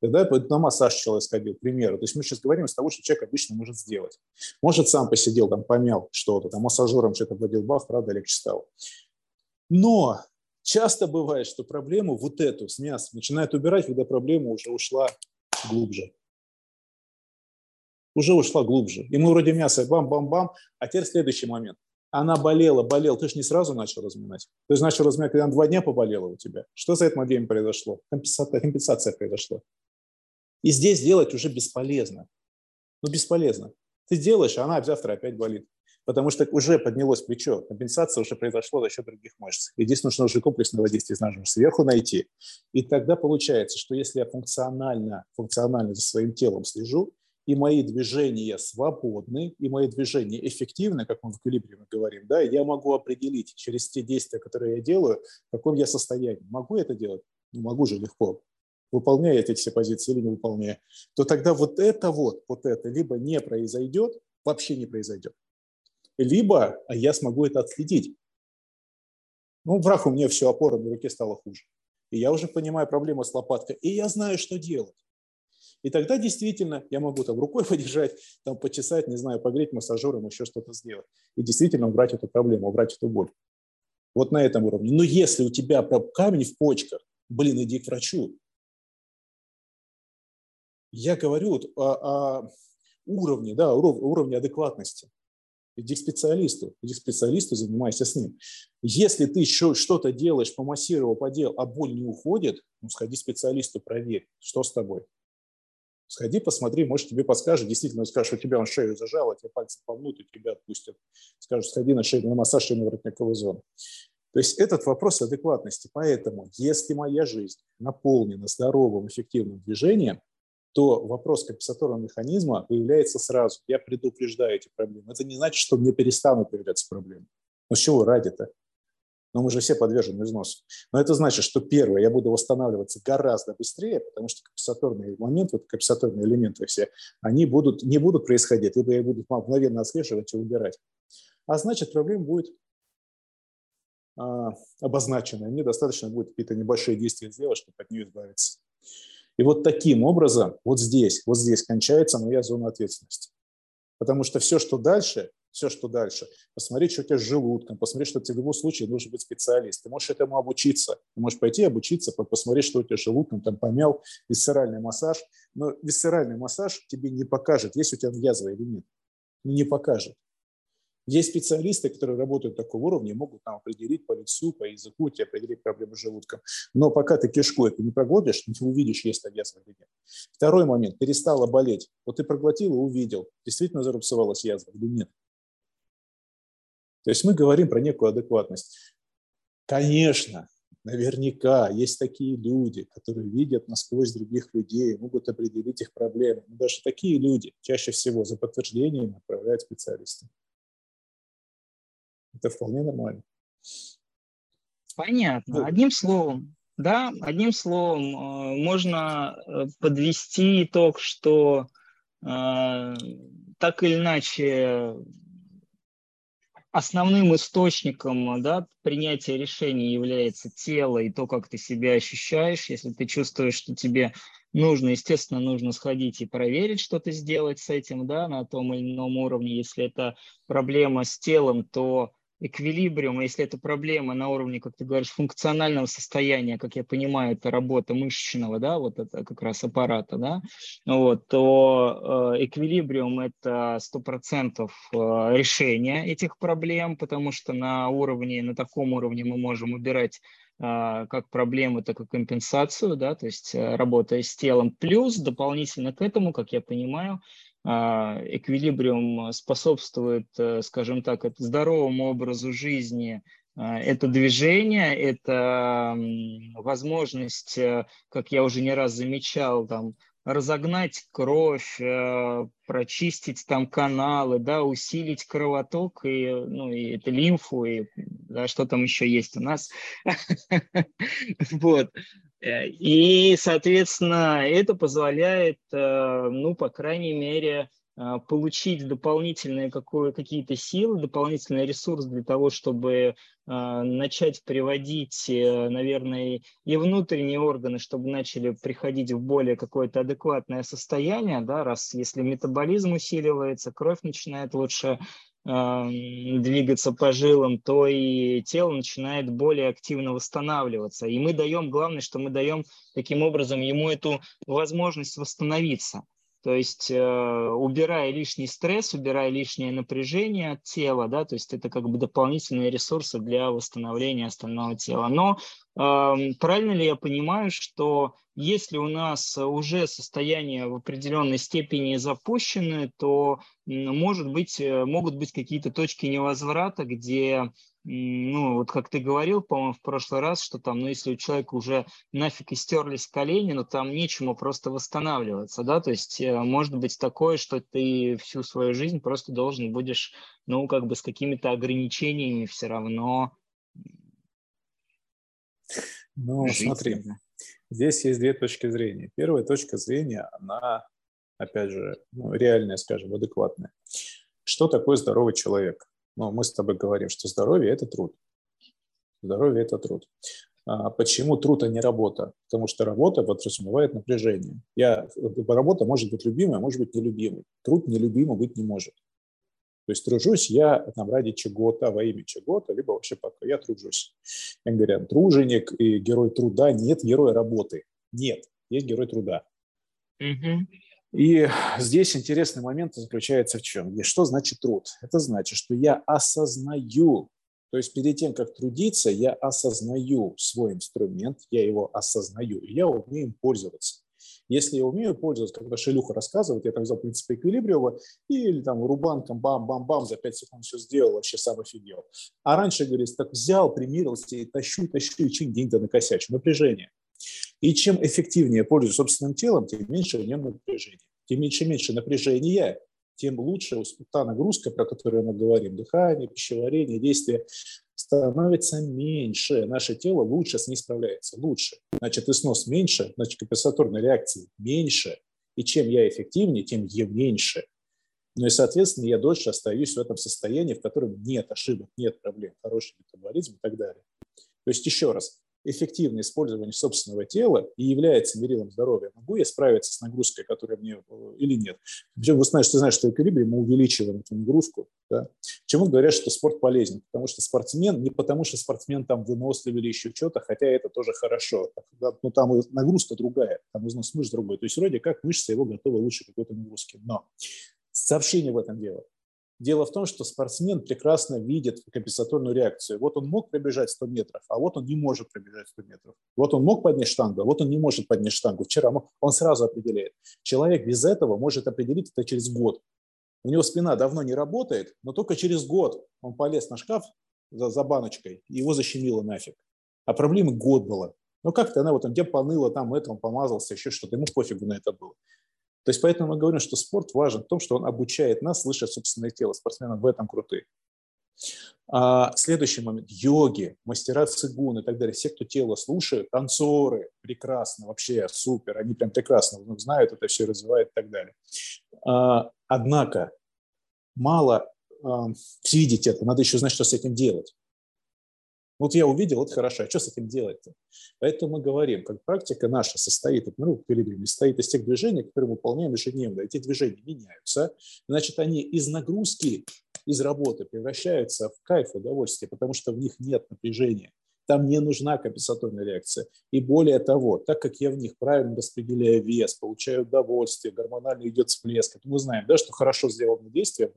Тогда на массаж человек сходил, к примеру. То есть мы сейчас говорим из того, что человек обычно может сделать. Может, сам посидел, там, помял что-то, там, массажером что-то вводил, баф, правда, легче стало. Но часто бывает, что проблему вот эту с мясом начинают убирать, когда проблема уже ушла глубже. И мы вроде мясо, бам-бам-бам, а теперь следующий момент. Она болела. Ты же не сразу начал разминать. Ты же начал разминать, когда она 2 дня поболела у тебя. Что за это время произошло? Компенсация произошла. И здесь делать уже бесполезно. Ты делаешь, а она завтра опять болит. Потому что уже поднялось плечо. Компенсация уже произошла за счет других мышц. И здесь нужно уже комплексное воздействие сверху найти. И тогда получается, что если я функционально за своим телом слежу, и мои движения свободны, и мои движения эффективны, как мы в эквилибриуме говорим, да, я могу определить через те действия, которые я делаю, в каком я состоянии. Могу это делать? Ну, могу же легко. Выполняю эти все позиции или не выполняю. То тогда вот это либо не произойдет, вообще не произойдет, либо я смогу это отследить. Ну, враг, у меня все, опора на руке стала хуже. И я уже понимаю проблему с лопаткой, и я знаю, что делать. И тогда действительно я могу там рукой подержать, там почесать, не знаю, погреть массажером, еще что-то сделать. И действительно убрать эту проблему, убрать эту боль. Вот на этом уровне. Но если у тебя камень в почках, иди к врачу. Я говорю о уровне, да, уровне адекватности. Иди к специалисту, занимайся с ним. Если ты что-то делаешь, помассировал, поделал, а боль не уходит, ну сходи к специалисту, проверь, что с тобой. Сходи, посмотри, может, тебе подскажут. Действительно, скажешь, у тебя он шею зажал, а тебе пальцы помнут, и тебя отпустят. Скажут, сходи на массаж шейно-воротниковой зоны. То есть этот вопрос адекватности. Поэтому, если моя жизнь наполнена здоровым, эффективным движением, то вопрос компенсаторного механизма появляется сразу. Я предупреждаю эти проблемы. Это не значит, что мне перестанут появляться проблемы. Ну, с чего ради-то? Но мы же все подвержены износу. Но это значит, что первое, я буду восстанавливаться гораздо быстрее, потому что компенсаторные моменты, вот компенсаторные элементы все, они не будут происходить, либо я буду мгновенно отслеживать и убирать. А значит, проблема будет обозначена. Мне достаточно будет какие-то небольшие действия сделать, чтобы от нее избавиться. И вот таким образом вот здесь кончается моя зона ответственности. Потому что все, что дальше. Посмотри, что у тебя с желудком, посмотри, что тебе в любом случае должен быть специалист. Ты можешь этому обучиться. Ты можешь пойти обучиться, посмотреть, что у тебя с желудком, там помял, висцеральный массаж. Но висцеральный массаж тебе не покажет, есть у тебя язва или нет. Не покажет. Есть специалисты, которые работают такого уровня, могут там определить по лицу, по языку, тебе определить проблему с желудком. Но пока ты кишку это не проглотишь, не увидишь, есть там язва или нет. Второй момент. Перестала болеть. Вот ты проглотил и увидел, действительно зарубцевалась язва или нет. То есть мы говорим про некую адекватность. Конечно, наверняка есть такие люди, которые видят насквозь других людей, могут определить их проблемы. Но даже такие люди чаще всего за подтверждением отправляют специалистам. Это вполне нормально. Понятно. Да. Одним словом, можно подвести итог, что так или иначе основным источником, да, принятия решений является тело и то, как ты себя ощущаешь. Если ты чувствуешь, что тебе нужно, естественно, нужно сходить и проверить, что ты сделать с этим, да, на том или ином уровне. Если это проблема с телом, то эквилибриум, если это проблема на уровне, как ты говоришь, функционального состояния, как я понимаю, это работа мышечного, да, вот это как раз аппарата, да, вот, то эквилибриум – это 100% решение этих проблем, потому что на таком уровне мы можем убирать как проблему, так и компенсацию, да, то есть работая с телом. Плюс дополнительно к этому, как я понимаю, эквилибриум способствует, скажем так, здоровому образу жизни, это движение, это возможность, как я уже не раз замечал, там, разогнать кровь, прочистить там каналы, да, усилить кровоток и это лимфу, и да, что там еще есть у нас. Вот. И, соответственно, это позволяет, по крайней мере, получить дополнительные какие-то силы, дополнительный ресурс для того, чтобы начать приводить, наверное, и внутренние органы, чтобы начали приходить в более какое-то адекватное состояние, да, раз если метаболизм усиливается, кровь начинает лучше двигаться по жилам, то и тело начинает более активно восстанавливаться. И мы даем, главное, что мы даем таким образом ему эту возможность восстановиться. То есть убирая лишний стресс, убирая лишнее напряжение от тела, да, то есть это как бы дополнительные ресурсы для восстановления остального тела. Но правильно ли я понимаю, что если у нас уже состояние в определенной степени запущено, то могут быть какие-то точки невозврата, где, вот как ты говорил, по-моему, в прошлый раз, что там, если у человека уже нафиг истерлись колени, но там нечему просто восстанавливаться, да, то есть может быть такое, что ты всю свою жизнь просто должен будешь, с какими-то ограничениями все равно. Смотри, здесь есть две точки зрения. Первая точка зрения, она, опять же, реальная, скажем, адекватная. Что такое здоровый человек? Мы с тобой говорим, что здоровье – это труд. Здоровье – это труд. Почему труд, а не работа? Потому что работа подразумевает напряжение. Работа может быть любимой, а может быть нелюбимой. Труд нелюбимым быть не может. То есть тружусь я там ради чего-то, во имя чего-то, либо вообще пока я тружусь. Я говорю, труженик и герой труда. Нет героя работы. Нет, есть герой труда. Угу. И здесь интересный момент заключается в чем? И что значит труд? Это значит, что я осознаю, то есть перед тем, как трудиться, я осознаю свой инструмент, я его осознаю, и я умею им пользоваться. Если я умею пользоваться, когда Шелюха рассказывает, я там взял принцип эквилибриума, или там рубанком бам-бам-бам, за 5 секунд все сделал, вообще сам офигел. А раньше, говорит, так взял, примирился и тащу, и чинь день-то накосячу. Напряжение. И чем эффективнее пользуюсь собственным телом, тем меньше в нем напряжения. Тем меньше напряжения, тем лучше та нагрузка, про которую мы говорим, дыхание, пищеварение, действие, становится меньше. Наше тело лучше с ней справляется, лучше. Значит, и снос меньше, значит, компенсаторной реакции меньше. И чем я эффективнее, тем я меньше. Ну и, соответственно, я дольше остаюсь в этом состоянии, в котором нет ошибок, нет проблем, хороший метаболизм и так далее. То есть, еще раз, эффективное использование собственного тела и является мерилом здоровья. Могу я справиться с нагрузкой, которая мне, или нет? Причем вы знаете, что в эквилибре мы увеличиваем эту нагрузку. Да? Почему говорят, что спорт полезен? Потому что спортсмен, не потому что спортсмен там выносливый или еще что-то, хотя это тоже хорошо. Но там нагрузка другая, там износ мышц другой. То есть вроде как мышцы его готовы лучше к какой-то нагрузке. Но сообщение в этом дело. Дело в том, что спортсмен прекрасно видит компенсаторную реакцию. Вот он мог пробежать 100 метров, а вот он не может пробежать 100 метров. Вот он мог поднять штангу, а вот он не может поднять штангу. Вчера мог. Он сразу определяет. Человек без этого может определить это через год. У него спина давно не работает, но только через год он полез на шкаф за баночкой, и его защемило нафиг. А проблемы год было. Ну как-то она вот где поныла, там это, он помазался, еще что-то. Ему пофигу на это было. То есть поэтому мы говорим, что спорт важен в том, что он обучает нас слышать собственное тело. Спортсмены в этом крутые. Следующий момент. Йоги, мастера цигун и так далее. Все, кто тело слушает, танцоры. Прекрасно, вообще супер. Они прям прекрасно знают, это все развивают и так далее. Однако мало видеть это. Надо еще знать, что с этим делать. Вот я увидел, это хорошо, а что с этим делать-то? Поэтому мы говорим, как практика наша состоит, состоит из тех движений, которые мы выполняем ежедневно. Эти движения меняются, значит, они из нагрузки, из работы превращаются в кайф, удовольствие, потому что в них нет напряжения. Там не нужна компенсаторная реакция. И более того, так как я в них правильно распределяю вес, получаю удовольствие, гормонально идет всплеск. Мы знаем, да, что хорошо сделано действие,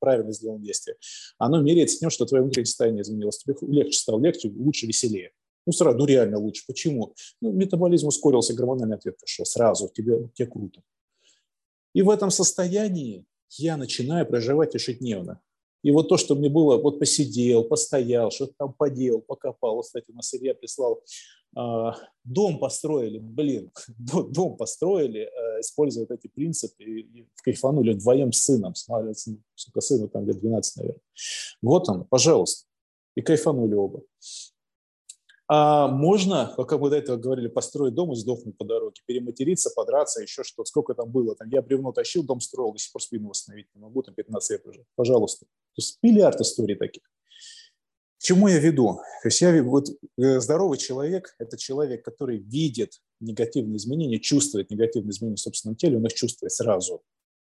правильно сделано действие, оно меряется тем, что твое внутреннее состояние изменилось. Тебе легче стало, лучше, веселее. Ну, сразу, реально лучше. Почему? Ну, метаболизм ускорился, гормональный ответ пошел. Сразу, тебе круто. И в этом состоянии я начинаю проживать ежедневно. И вот то, что мне было, вот посидел, постоял, что-то там поделал, покопал. Вот, кстати, у нас Илья прислал, дом построили, дом построили, используя эти принципы, и кайфанули вдвоем с сыном. Сука, сыну там лет 12, наверное. Вот он, пожалуйста. И кайфанули оба. А можно, как мы до этого говорили, построить дом и сдохнуть по дороге, перематериться, подраться, еще что-то. Сколько там было? Там я бревно тащил, дом строил, до сих пор спину восстановить не могу, там 15 лет уже. Пожалуйста. То есть миллиард историй таких. К чему я веду? То есть здоровый человек – это человек, который видит негативные изменения, чувствует негативные изменения в собственном теле, он их чувствует сразу,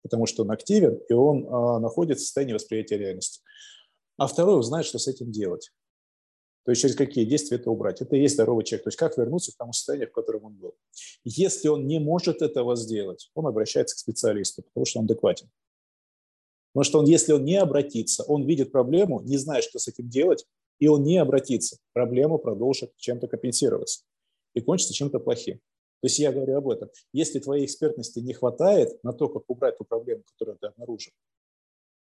потому что он активен, и он находится в состоянии восприятия реальности. А второй, он знает, что с этим делать. То есть через какие действия это убрать. Это и есть здоровый человек. То есть как вернуться к тому состоянию, в котором он был. Если он не может этого сделать, он обращается к специалисту, потому что он адекватен. Потому что он, если он не обратится, он видит проблему, не знает, что с этим делать, и он не обратится. Проблема продолжит чем-то компенсироваться. И кончится чем-то плохим. То есть я говорю об этом. Если твоей экспертности не хватает на то, как убрать ту проблему, которую ты обнаружил,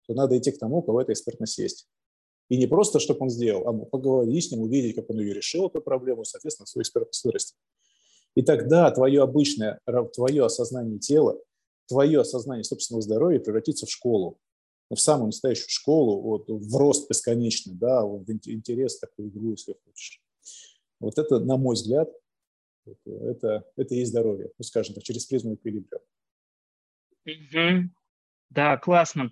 то надо идти к тому, у кого эта экспертность есть. И не просто, чтобы он сделал, а поговорить с ним, увидеть, как он ее решил, эту проблему, соответственно, свою экспертность вырастет. И тогда твое осознание тела, твое осознание собственного здоровья превратится в школу, в самую настоящую школу, вот, в рост бесконечный, да, вот, в интерес, такую игру, если хочешь. Вот это, на мой взгляд, это и здоровье, ну, скажем так, через призму эквилибриум. Угу. Да, классно.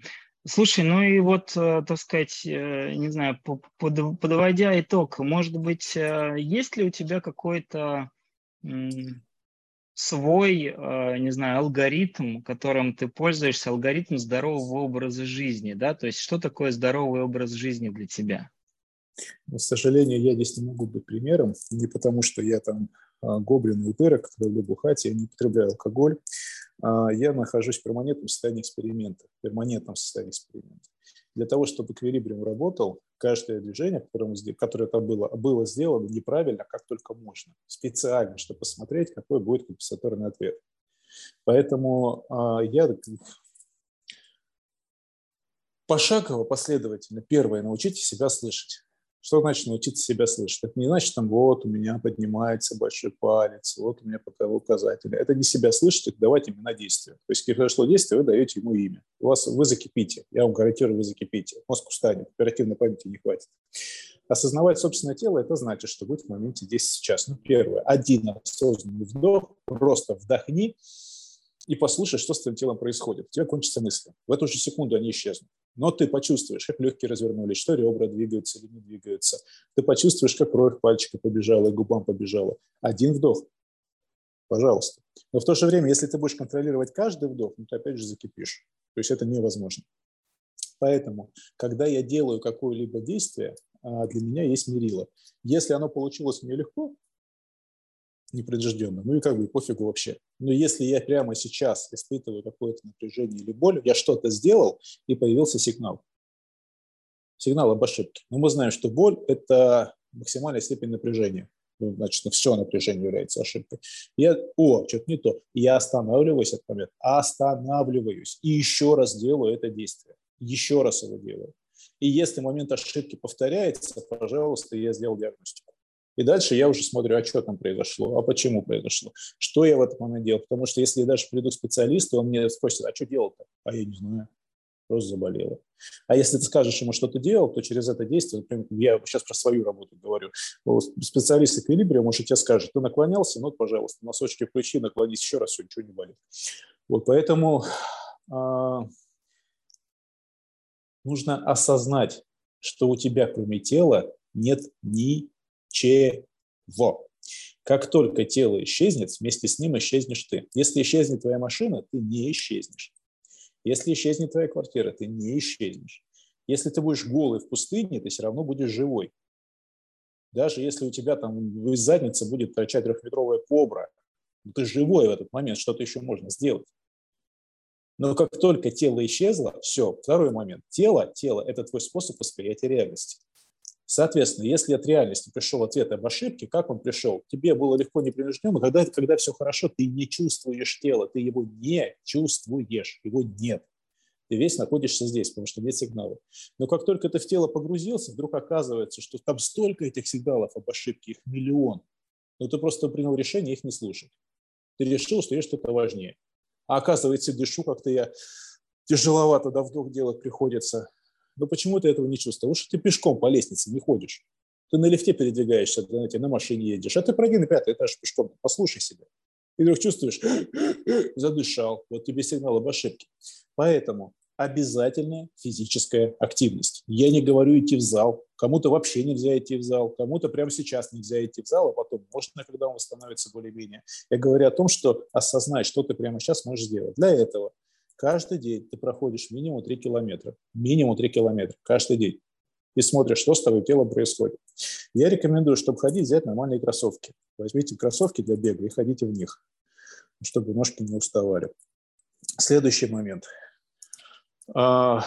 Слушай, ну и вот, так сказать, не знаю, подводя итог, может быть, есть ли у тебя какой-то свой, не знаю, алгоритм, которым ты пользуешься, алгоритм здорового образа жизни, да? То есть что такое здоровый образ жизни для тебя? К сожалению, я здесь не могу быть примером, не потому что я там гоблин и дырок, который люблю бухать, я не употребляю алкоголь. Я нахожусь в перманентном состоянии эксперимента. Для того, чтобы эквилибриум работал, каждое движение, которое там было сделано неправильно, как только можно, специально, чтобы посмотреть, какой будет компенсаторный ответ. Поэтому я пошагово, последовательно, первое, научите себя слышать. Что значит научиться себя слышать? Это не значит, там, вот у меня поднимается большой палец, вот у меня показывает указатель. Это не себя слышать, это давать имена действия. То есть, если произошло действие, вы даете ему имя. Вы закипите. Я вам гарантирую, вы закипите. Мозг устанет, оперативной памяти не хватит. Осознавать собственное тело – это значит, что будет в моменте здесь сейчас. Ну, первое. Один осознанный вдох. Просто вдохни и послушай, что с твоим телом происходит. У тебя кончатся мысли. В эту же секунду они исчезнут. Но ты почувствуешь, как легкие развернулись, что ребра двигаются или не двигаются. Ты почувствуешь, как кровь пальчика побежала и губам побежала. Один вдох. Пожалуйста. Но в то же время, если ты будешь контролировать каждый вдох, ну, ты опять же закипишь. То есть это невозможно. Поэтому, когда я делаю какое-либо действие, для меня есть мерило. Если оно получилось мне легко, непредубежденно, ну и как бы пофигу вообще. Но если я прямо сейчас испытываю какое-то напряжение или боль, я что-то сделал, и появился сигнал. Сигнал об ошибке. Но мы знаем, что боль – это максимальная степень напряжения. Ну, значит, все напряжение является ошибкой. Что-то не то. Я останавливаюсь от момента. Останавливаюсь. И еще раз делаю это действие. Еще раз его делаю. И если момент ошибки повторяется, пожалуйста, я сделал диагностику. И дальше я уже смотрю, а что там произошло, а почему произошло, что я в этот момент делал. Потому что если я даже приду к специалисту, он мне спросит, а что делал-то? А я не знаю, просто заболела. А если ты скажешь ему, что ты делал, то через это действие, например, я сейчас про свою работу говорю, специалист эквилибриум, может, тебе скажет, ты наклонялся, ну, пожалуйста, носочки включи, наклонись еще раз, все, ничего не болит. Вот поэтому нужно осознать, что у тебя кроме тела нет ни чего. Как только тело исчезнет, вместе с ним исчезнешь ты. Если исчезнет твоя машина, ты не исчезнешь. Если исчезнет твоя квартира, ты не исчезнешь. Если ты будешь голый в пустыне, ты все равно будешь живой. Даже если у тебя там из задницы будет торчать трехметровая кобра, ты живой в этот момент, что-то еще можно сделать. Но как только тело исчезло, все, второй момент. Тело – это твой способ восприятия реальности. Соответственно, если от реальности пришел ответ об ошибке, как он пришел? Тебе было легко, непринужденно, когда все хорошо, ты не чувствуешь тело, ты его не чувствуешь, его нет. Ты весь находишься здесь, потому что нет сигналов. Но как только ты в тело погрузился, вдруг оказывается, что там столько этих сигналов об ошибке, их миллион. Но ты просто принял решение их не слушать. Ты решил, что есть что-то важнее. А оказывается, дышу как-то я тяжеловато, да вдох делать приходится. Но почему ты этого не чувствовал? Лучше ты пешком по лестнице не ходишь. Ты на лифте передвигаешься, знаете, на машине едешь, а ты пройди на 5-й этаж пешком, послушай себя. И вдруг чувствуешь, задышал, вот тебе сигнал об ошибке. Поэтому обязательная физическая активность. Я не говорю идти в зал, кому-то вообще нельзя идти в зал, кому-то прямо сейчас нельзя идти в зал, а потом можно, когда он восстановится более-менее. Я говорю о том, что осознать, что ты прямо сейчас можешь сделать. Для этого каждый день ты проходишь минимум 3 километра. Минимум 3 километра каждый день. И смотришь, что с твоим телом происходит. Я рекомендую, чтобы ходить, взять нормальные кроссовки. Возьмите кроссовки для бега и ходите в них, чтобы ножки не уставали. Следующий момент. Про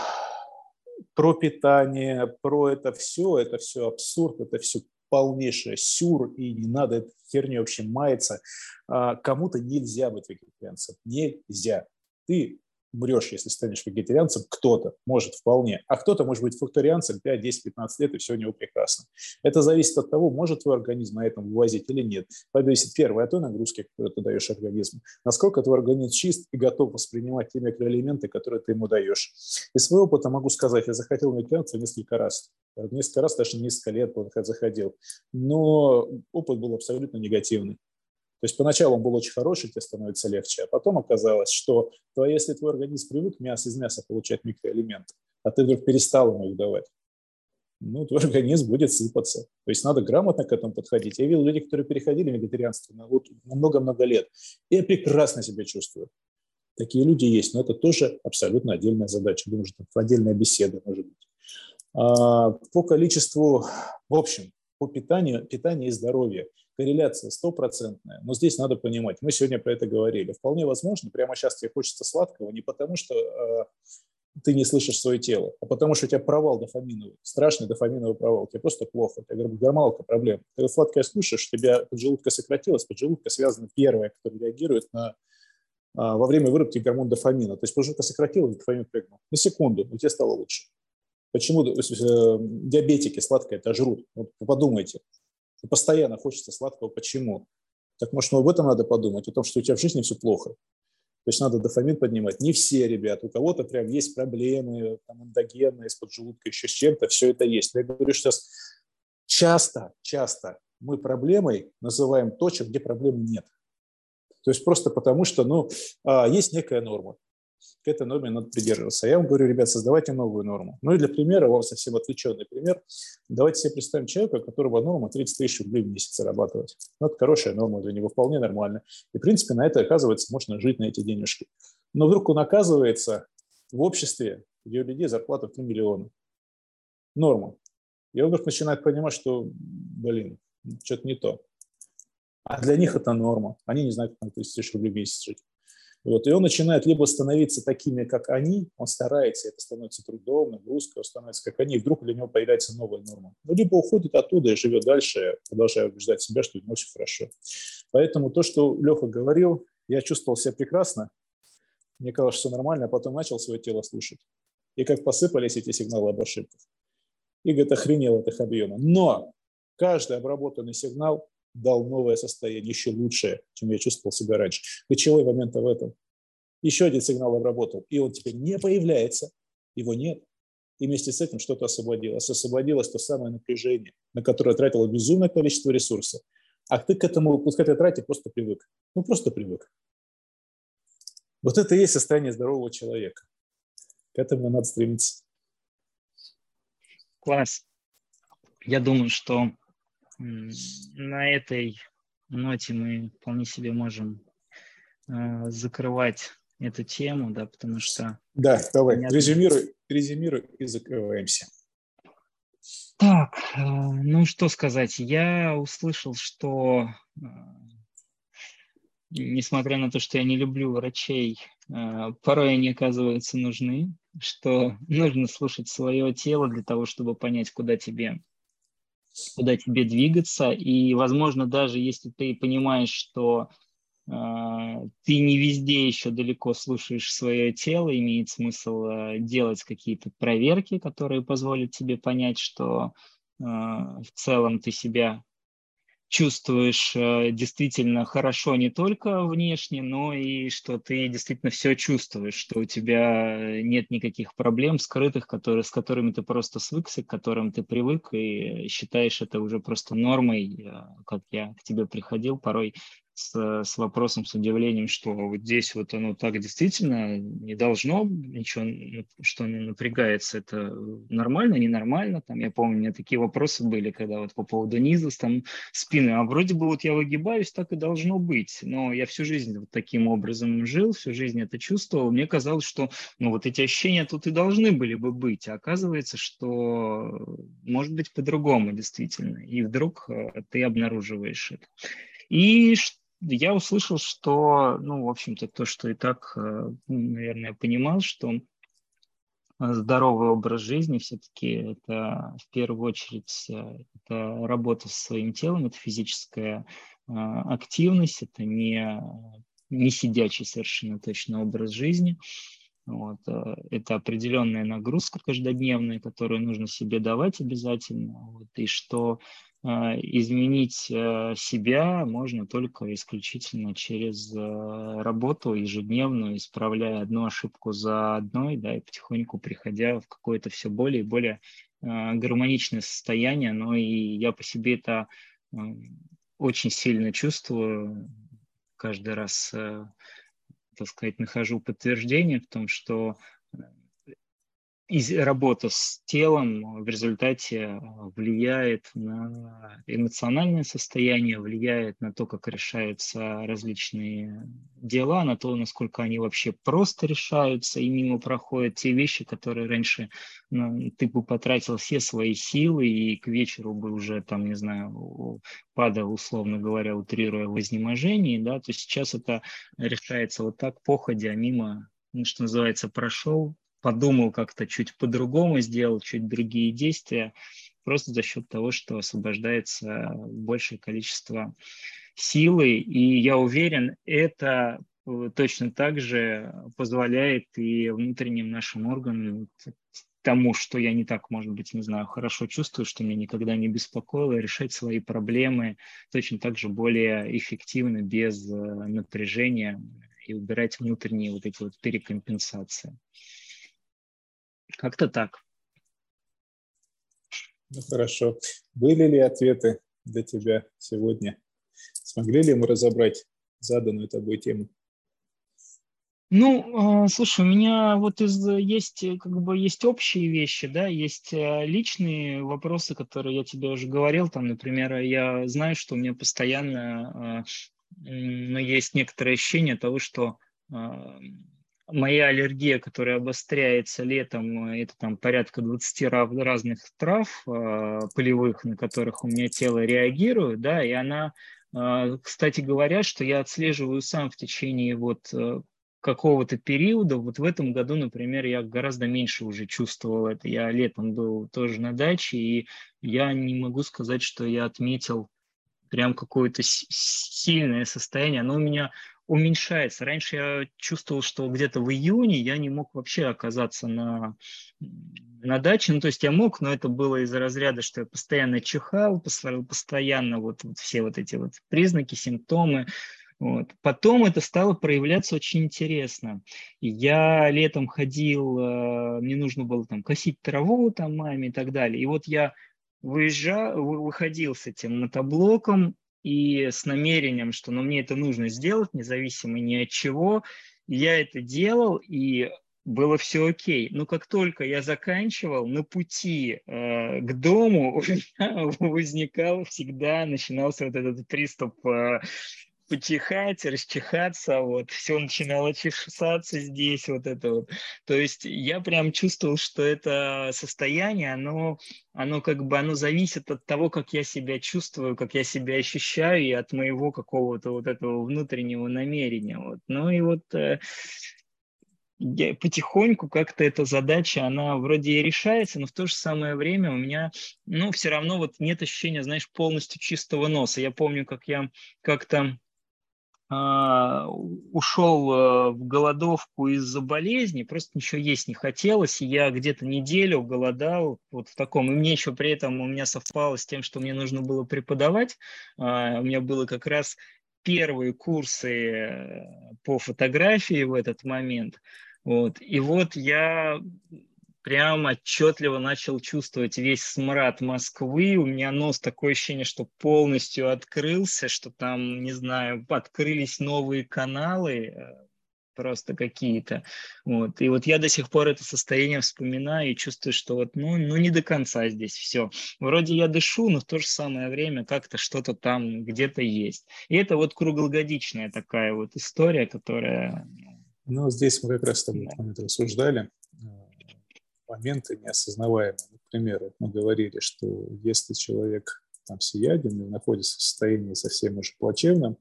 питание, про это все абсурд, это все полнейшее сюр, и не надо этой херней вообще маяться. Кому-то нельзя быть вегетарианцем. Нельзя. Ты умрешь, если станешь вегетарианцем, кто-то может вполне, а кто-то может быть фрукторианцем 5, 10, 15 лет, и все у него прекрасно. Это зависит от того, может твой организм на этом вывозить или нет. Зависит первое от той нагрузки, которую ты даешь организму, насколько твой организм чист и готов воспринимать те микроэлементы, которые ты ему даешь. Из своего опыта могу сказать, я захотел вегетарианца несколько раз, даже несколько лет заходил, но опыт был абсолютно негативный. То есть поначалу он был очень хороший, тебе становится легче, а потом оказалось, что если твой организм привык из мяса получать микроэлементы, а ты вдруг перестал ему их давать, твой организм будет сыпаться. То есть надо грамотно к этому подходить. Я видел людей, которые переходили в вегетарианство на много-много лет, и прекрасно себя чувствуют. Такие люди есть, но это тоже абсолютно отдельная задача, думаю, что отдельная беседа может быть. По количеству, в общем, по питанию и здоровью. Корреляция стопроцентная, но здесь надо понимать, мы сегодня про это говорили. Вполне возможно, прямо сейчас тебе хочется сладкого не потому, что ты не слышишь свое тело, а потому, что у тебя провал дофаминовый, страшный дофаминовый провал, тебе просто плохо, у тебя гормоналка проблема. Ты сладкое слушаешь, у тебя поджелудка сократилась, поджелудка связана первая, которая реагирует во время выработки гормона дофамина. То есть поджелудка сократилась, дофамин прыгнул. На секунду, но тебе стало лучше. Почему диабетики сладкое-то жрут? Вот подумайте. Постоянно хочется сладкого. Почему? Так, может, об этом надо подумать, о том, что у тебя в жизни все плохо. То есть надо дофамин поднимать. Не все, ребят. У кого-то прям есть проблемы, там, эндогенные, из-под желудка, еще с чем-то. Все это есть. Но я говорю сейчас, часто мы проблемой называем то, где проблем нет. То есть просто потому, что есть некая норма. К этой норме надо придерживаться. Я вам говорю, ребят, создавайте новую норму. Ну и для примера, вам совсем отвлеченный пример. Давайте себе представим человека, у которого норма 30 тысяч рублей в месяц зарабатывать. Ну, это хорошая норма для него, вполне нормально. И, в принципе, на это, оказывается, можно жить на эти денежки. Но вдруг он оказывается в обществе, где у людей зарплата в 3 миллиона. Норма. И он вдруг начинает понимать, что, что-то не то. А для них это норма. Они не знают, как на 30 тысяч рублей в месяц жить. Вот, и он начинает либо становиться такими, как они, он старается, это становится трудом, нагрузкой, он становится как они, и вдруг для него появляется новая норма. Ну, либо уходит оттуда и живет дальше, продолжая убеждать себя, что ему все хорошо. Поэтому то, что Леха говорил, я чувствовал себя прекрасно, мне казалось, что все нормально, а потом начал свое тело слушать. И как посыпались эти сигналы об ошибках. И, говорит, охренел от их объема. Но каждый обработанный сигнал дал новое состояние, еще лучшее, чем я чувствовал себя раньше. Ключевой момент в этом. Еще один сигнал обработал, и он теперь не появляется, его нет. И вместе с этим что-то освободилось. Освободилось то самое напряжение, на которое тратило безумное количество ресурсов. А ты к этому, пускай ты тратишь, просто привык. Ну, просто привык. Вот это и есть состояние здорового человека. К этому надо стремиться. Класс. Я думаю, что на этой ноте мы вполне себе можем закрывать эту тему, да, потому что... Да, давай, резюмируй и закрываемся. Так, ну что сказать, я услышал, что несмотря на то, что я не люблю врачей, порой они оказываются нужны, что нужно слушать свое тело для того, чтобы понять, куда тебе двигаться, и, возможно, даже если ты понимаешь, что ты не везде еще далеко слушаешь свое тело, имеет смысл делать какие-то проверки, которые позволят тебе понять, что в целом ты себя чувствуешь действительно хорошо не только внешне, но и что ты действительно все чувствуешь, что у тебя нет никаких проблем скрытых, с которыми ты просто свыкся, к которым ты привык и считаешь это уже просто нормой, как я к тебе приходил порой с вопросом, с удивлением, что вот здесь вот оно так действительно не должно, ничего, что оно напрягается, это нормально, ненормально. Там, я помню, у меня такие вопросы были, когда вот по поводу низа, там спины, а вроде бы вот я выгибаюсь, так и должно быть, но я всю жизнь вот таким образом жил, всю жизнь это чувствовал, мне казалось, что вот эти ощущения тут и должны были бы быть, а оказывается, что может быть по-другому действительно, и вдруг ты обнаруживаешь это. И я услышал, что, в общем-то, то, что и так, наверное, понимал, что здоровый образ жизни все-таки это в первую очередь это работа со своим телом, это физическая активность, это не сидячий совершенно точно образ жизни. Вот. Это определенная нагрузка каждодневная, которую нужно себе давать обязательно, и что изменить себя можно только исключительно через работу ежедневную, исправляя одну ошибку за одной, да, и потихоньку приходя в какое-то все более и более гармоничное состояние. Но и я по себе это очень сильно чувствую. Каждый раз, так сказать, нахожу подтверждение в том, что работа с телом в результате влияет на эмоциональное состояние, влияет на то, как решаются различные дела, на то, насколько они вообще просто решаются, и мимо проходят те вещи, которые раньше ты бы потратил все свои силы, и к вечеру бы уже, там, не знаю, падал, условно говоря, утрируя в изнеможении, да, то сейчас это решается вот так, походя, мимо, что называется, прошел, подумал как-то чуть по-другому, сделал чуть другие действия, просто за счет того, что освобождается большее количество силы. И я уверен, это точно так же позволяет и внутренним нашим органам тому, что я не так, может быть, не знаю, хорошо чувствую, что меня никогда не беспокоило, решать свои проблемы точно так же более эффективно, без напряжения, и убирать внутренние вот эти вот перекомпенсации. Как-то так. Ну, хорошо. Были ли ответы для тебя сегодня? Смогли ли мы разобрать заданную тобой тему? Ну, слушай, у меня вот есть как бы есть общие вещи, да, есть личные вопросы, которые я тебе уже говорил, там, например, я знаю, что у меня постоянно есть некоторое ощущение того, что моя аллергия, которая обостряется летом, это там порядка 20 разных трав полевых, на которых у меня тело реагирует, да, и она, кстати говоря, что я отслеживаю сам в течение вот какого-то периода. Вот в этом году, например, я гораздо меньше уже чувствовал это. Я летом был тоже на даче, и я не могу сказать, что я отметил прям какое-то сильное состояние. Оно у меня уменьшается. Раньше я чувствовал, что где-то в июне я не мог вообще оказаться на даче. Ну, то есть я мог, но это было из-за разряда, что я постоянно чихал, постоянно вот все вот эти вот признаки, симптомы. Вот. Потом это стало проявляться очень интересно. Я летом ходил, мне нужно было там косить траву там маме и так далее. И вот я выходил с этим мотоблоком и с намерением, что ну, мне это нужно сделать, независимо ни от чего. Я это делал, и было все окей. Но как только я заканчивал, на пути к дому у меня возникал всегда, начинался вот этот приступ... почихать, расчихаться, вот, все начинало чесаться здесь, вот это вот. То есть я прям чувствовал, что это состояние, оно как бы, оно зависит от того, как я себя чувствую, как я себя ощущаю, и от моего какого-то вот этого внутреннего намерения, вот. Ну и вот потихоньку как-то эта задача, она вроде и решается, но в то же самое время у меня, ну, все равно вот нет ощущения, знаешь, полностью чистого носа. Я помню, как я как-то ушел в голодовку из-за болезни, просто ничего есть не хотелось, и я где-то неделю голодал вот в таком, и мне еще при этом у меня совпало с тем, что мне нужно было преподавать, у меня было как раз первые курсы по фотографии в этот момент, вот, и вот я... прям отчетливо начал чувствовать весь смрад Москвы. У меня нос такое ощущение, что полностью открылся, что там, не знаю, открылись новые каналы просто какие-то. Вот. И вот я до сих пор это состояние вспоминаю и чувствую, что вот, ну не до конца здесь все. Вроде я дышу, но в то же самое время как-то что-то там где-то есть. И это вот круглогодичная такая вот история, которая... Ну, здесь мы как раз там это рассуждали. Моменты неосознаваемые. Например, вот мы говорили, что если человек там всеяден и находится в состоянии совсем уже плачевном,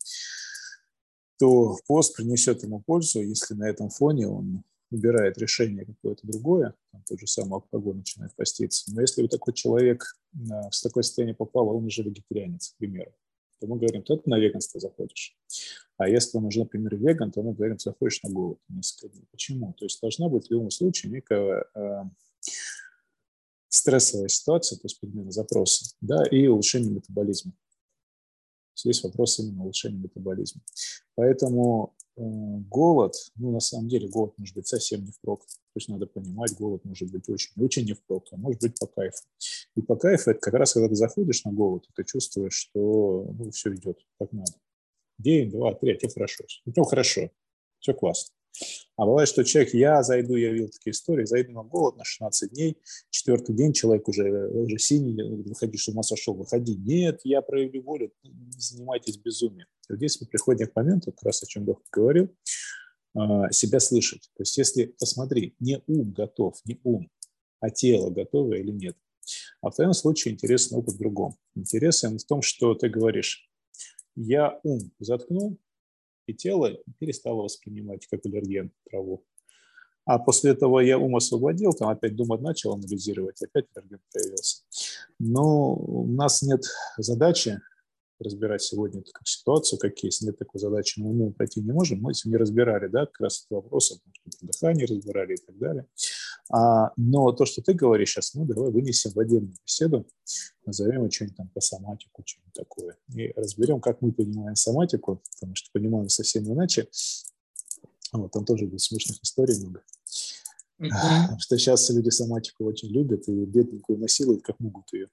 то пост принесет ему пользу, если на этом фоне он выбирает решение какое-то другое, там тот же самый алкоголь начинает поститься. Но если вот такой человек в такое состояние попал, он уже вегетарианец, к примеру, то мы говорим, то ты на веганство заходишь. А если он уже, например, веган, то мы говорим, ты заходишь на голод. Почему? То есть должна быть в любом случае некая стрессовая ситуация, то есть подмена запроса, да, и улучшение метаболизма. Здесь вопрос именно улучшения метаболизма. Поэтому голод, ну, на самом деле, голод может быть совсем не впрок. То есть надо понимать, голод может быть очень-очень не впрок, а может быть по кайфу. И по кайфу это как раз, когда ты заходишь на голод, и ты чувствуешь, что ну, все идет как надо. День, два, три, тебе хорошо. Ну, хорошо, все классно. А бывает, что человек, я видел такие истории, зайду на голод на 16 дней, четвертый день человек уже синий, выходи, что с ума сошел, выходи. Нет, я проявлю волю, не занимайтесь безумием. И здесь мы приходим к моменту, как раз о чем доктор говорил, себя слышать. То есть если, посмотри, не ум готов, не ум, а тело готово или нет. А в твоем случае интересный опыт в другом. Интересен в том, что ты говоришь, я ум заткнул, и тело перестало воспринимать как аллерген траву. А после этого я ум освободил, там опять думать начал анализировать, опять аллерген появился. Но у нас нет задачи разбирать сегодня такую ситуацию, как есть. Нет такой задачи, мы уму пройти не можем. Мы сегодня разбирали, да, как раз этот вопрос, дыхание разбирали и так далее. Но то, что ты говоришь сейчас, ну, давай вынесем в отдельную беседу, назовем ее что-нибудь там по соматику, что-нибудь такое, и разберем, как мы понимаем соматику, потому что понимаем совсем иначе. Вот, там тоже будет смешных историй много. Потому что сейчас люди соматику очень любят и бедненькую насилуют, как могут ее.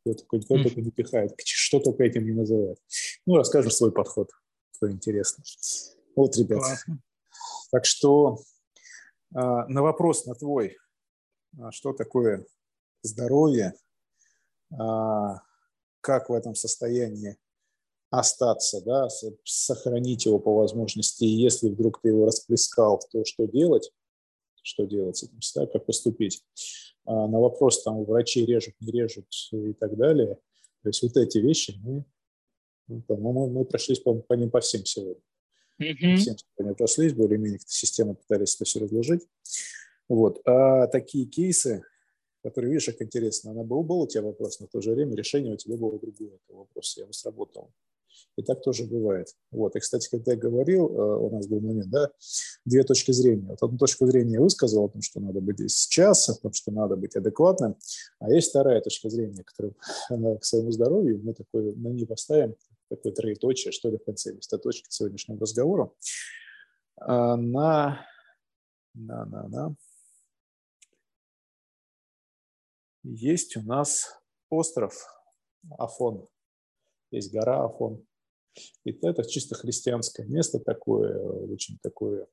Кто только не пихает, что только этим не называют. Ну, расскажем свой подход, что интересно. Вот, ребят. Классно. Так что на вопрос на твой, что такое здоровье, как в этом состоянии остаться, да, сохранить его по возможности, и если вдруг ты его расплескал, то что делать с этим, да, как поступить. На вопрос, там, врачи режут, не режут и так далее. То есть вот эти вещи, мы прошлись по ним по всем сегодня. Всем сегодня прошлись, более-менее системы пытались это все разложить. Вот. А такие кейсы, которые, видишь, как интересно, был у тебя вопрос, но в то же время решение у тебя было другое этого вопроса, я его сработал. И так тоже бывает. Вот. И, кстати, когда я говорил, у нас был момент, да, две точки зрения. Вот одну точку зрения я высказал о том, что надо быть здесь сейчас, о том, что надо быть адекватным. А есть вторая точка зрения, которая к своему здоровью, мы такой, на ней поставим такое троеточие, что ли, в конце листоточки к сегодняшнему разговору. Есть у нас остров Афон. Есть гора Афон. И это чисто христианское место такое, очень такое,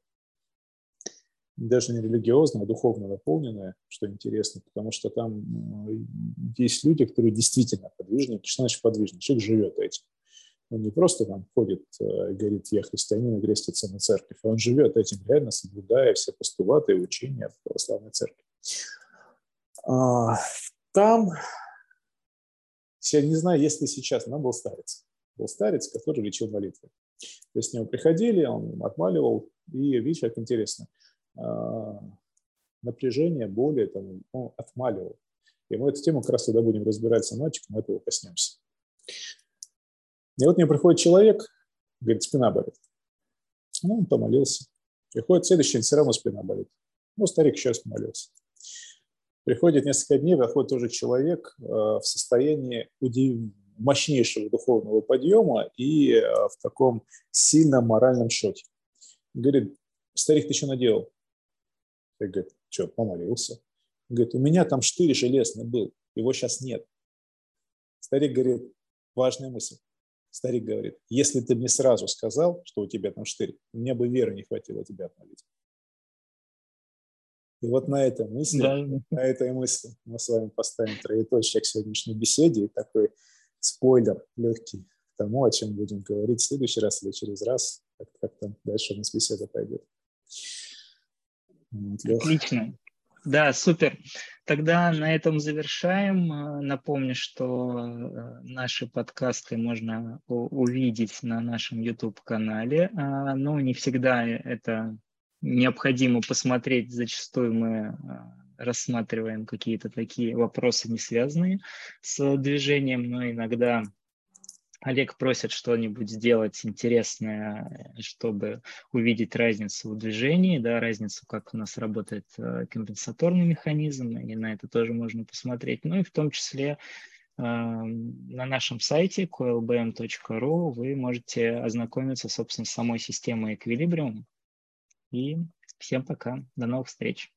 даже не религиозное, а духовно наполненное, что интересно, потому что там есть люди, которые действительно подвижники. Что значит подвижник? Человек живет этим. Он не просто там ходит и говорит, я христианин, и крестится на церковь. Он живет этим, реально соблюдая все постулаты и учения православной церкви. Там... Я не знаю, есть ли сейчас, но был старец, который лечил молитвы. То есть к нему приходили, он отмаливал, и видишь, как интересно, напряжение, боли, там, он отмаливал. И мы эту тему как раз тогда будем разбирать соматику, мы этого коснемся. И вот мне приходит человек, говорит, спина болит. Ну, он помолился. Приходит следующий, все равно спина болит. Ну, старик сейчас помолился. Приходит несколько дней, выходит тоже человек в состоянии мощнейшего духовного подъема и в таком сильном моральном шоке. Говорит, старик, ты что наделал? Я говорю, что, помолился? Говорит, у меня там штырь железный был, его сейчас нет. Старик говорит, важная мысль. Старик говорит, если ты мне сразу сказал, что у тебя там штырь, мне бы веры не хватило тебя отмолить. И вот на этой мысли мы с вами поставим троеточие к сегодняшней беседе и такой спойлер легкий к тому, о чем будем говорить в следующий раз или через раз, как там дальше у нас беседа пойдет. Вот, отлично. Да, супер. Тогда на этом завершаем. Напомню, что наши подкасты можно увидеть на нашем YouTube-канале, но не всегда это... необходимо посмотреть, зачастую мы рассматриваем какие-то такие вопросы, не связанные с движением, но иногда Олег просит что-нибудь сделать интересное, чтобы увидеть разницу в движении, да, разницу, как у нас работает компенсаторный механизм, и на это тоже можно посмотреть, ну и в том числе на нашем сайте qlbm.ru вы можете ознакомиться, собственно, с самой системой эквилибриум. И всем пока. До новых встреч.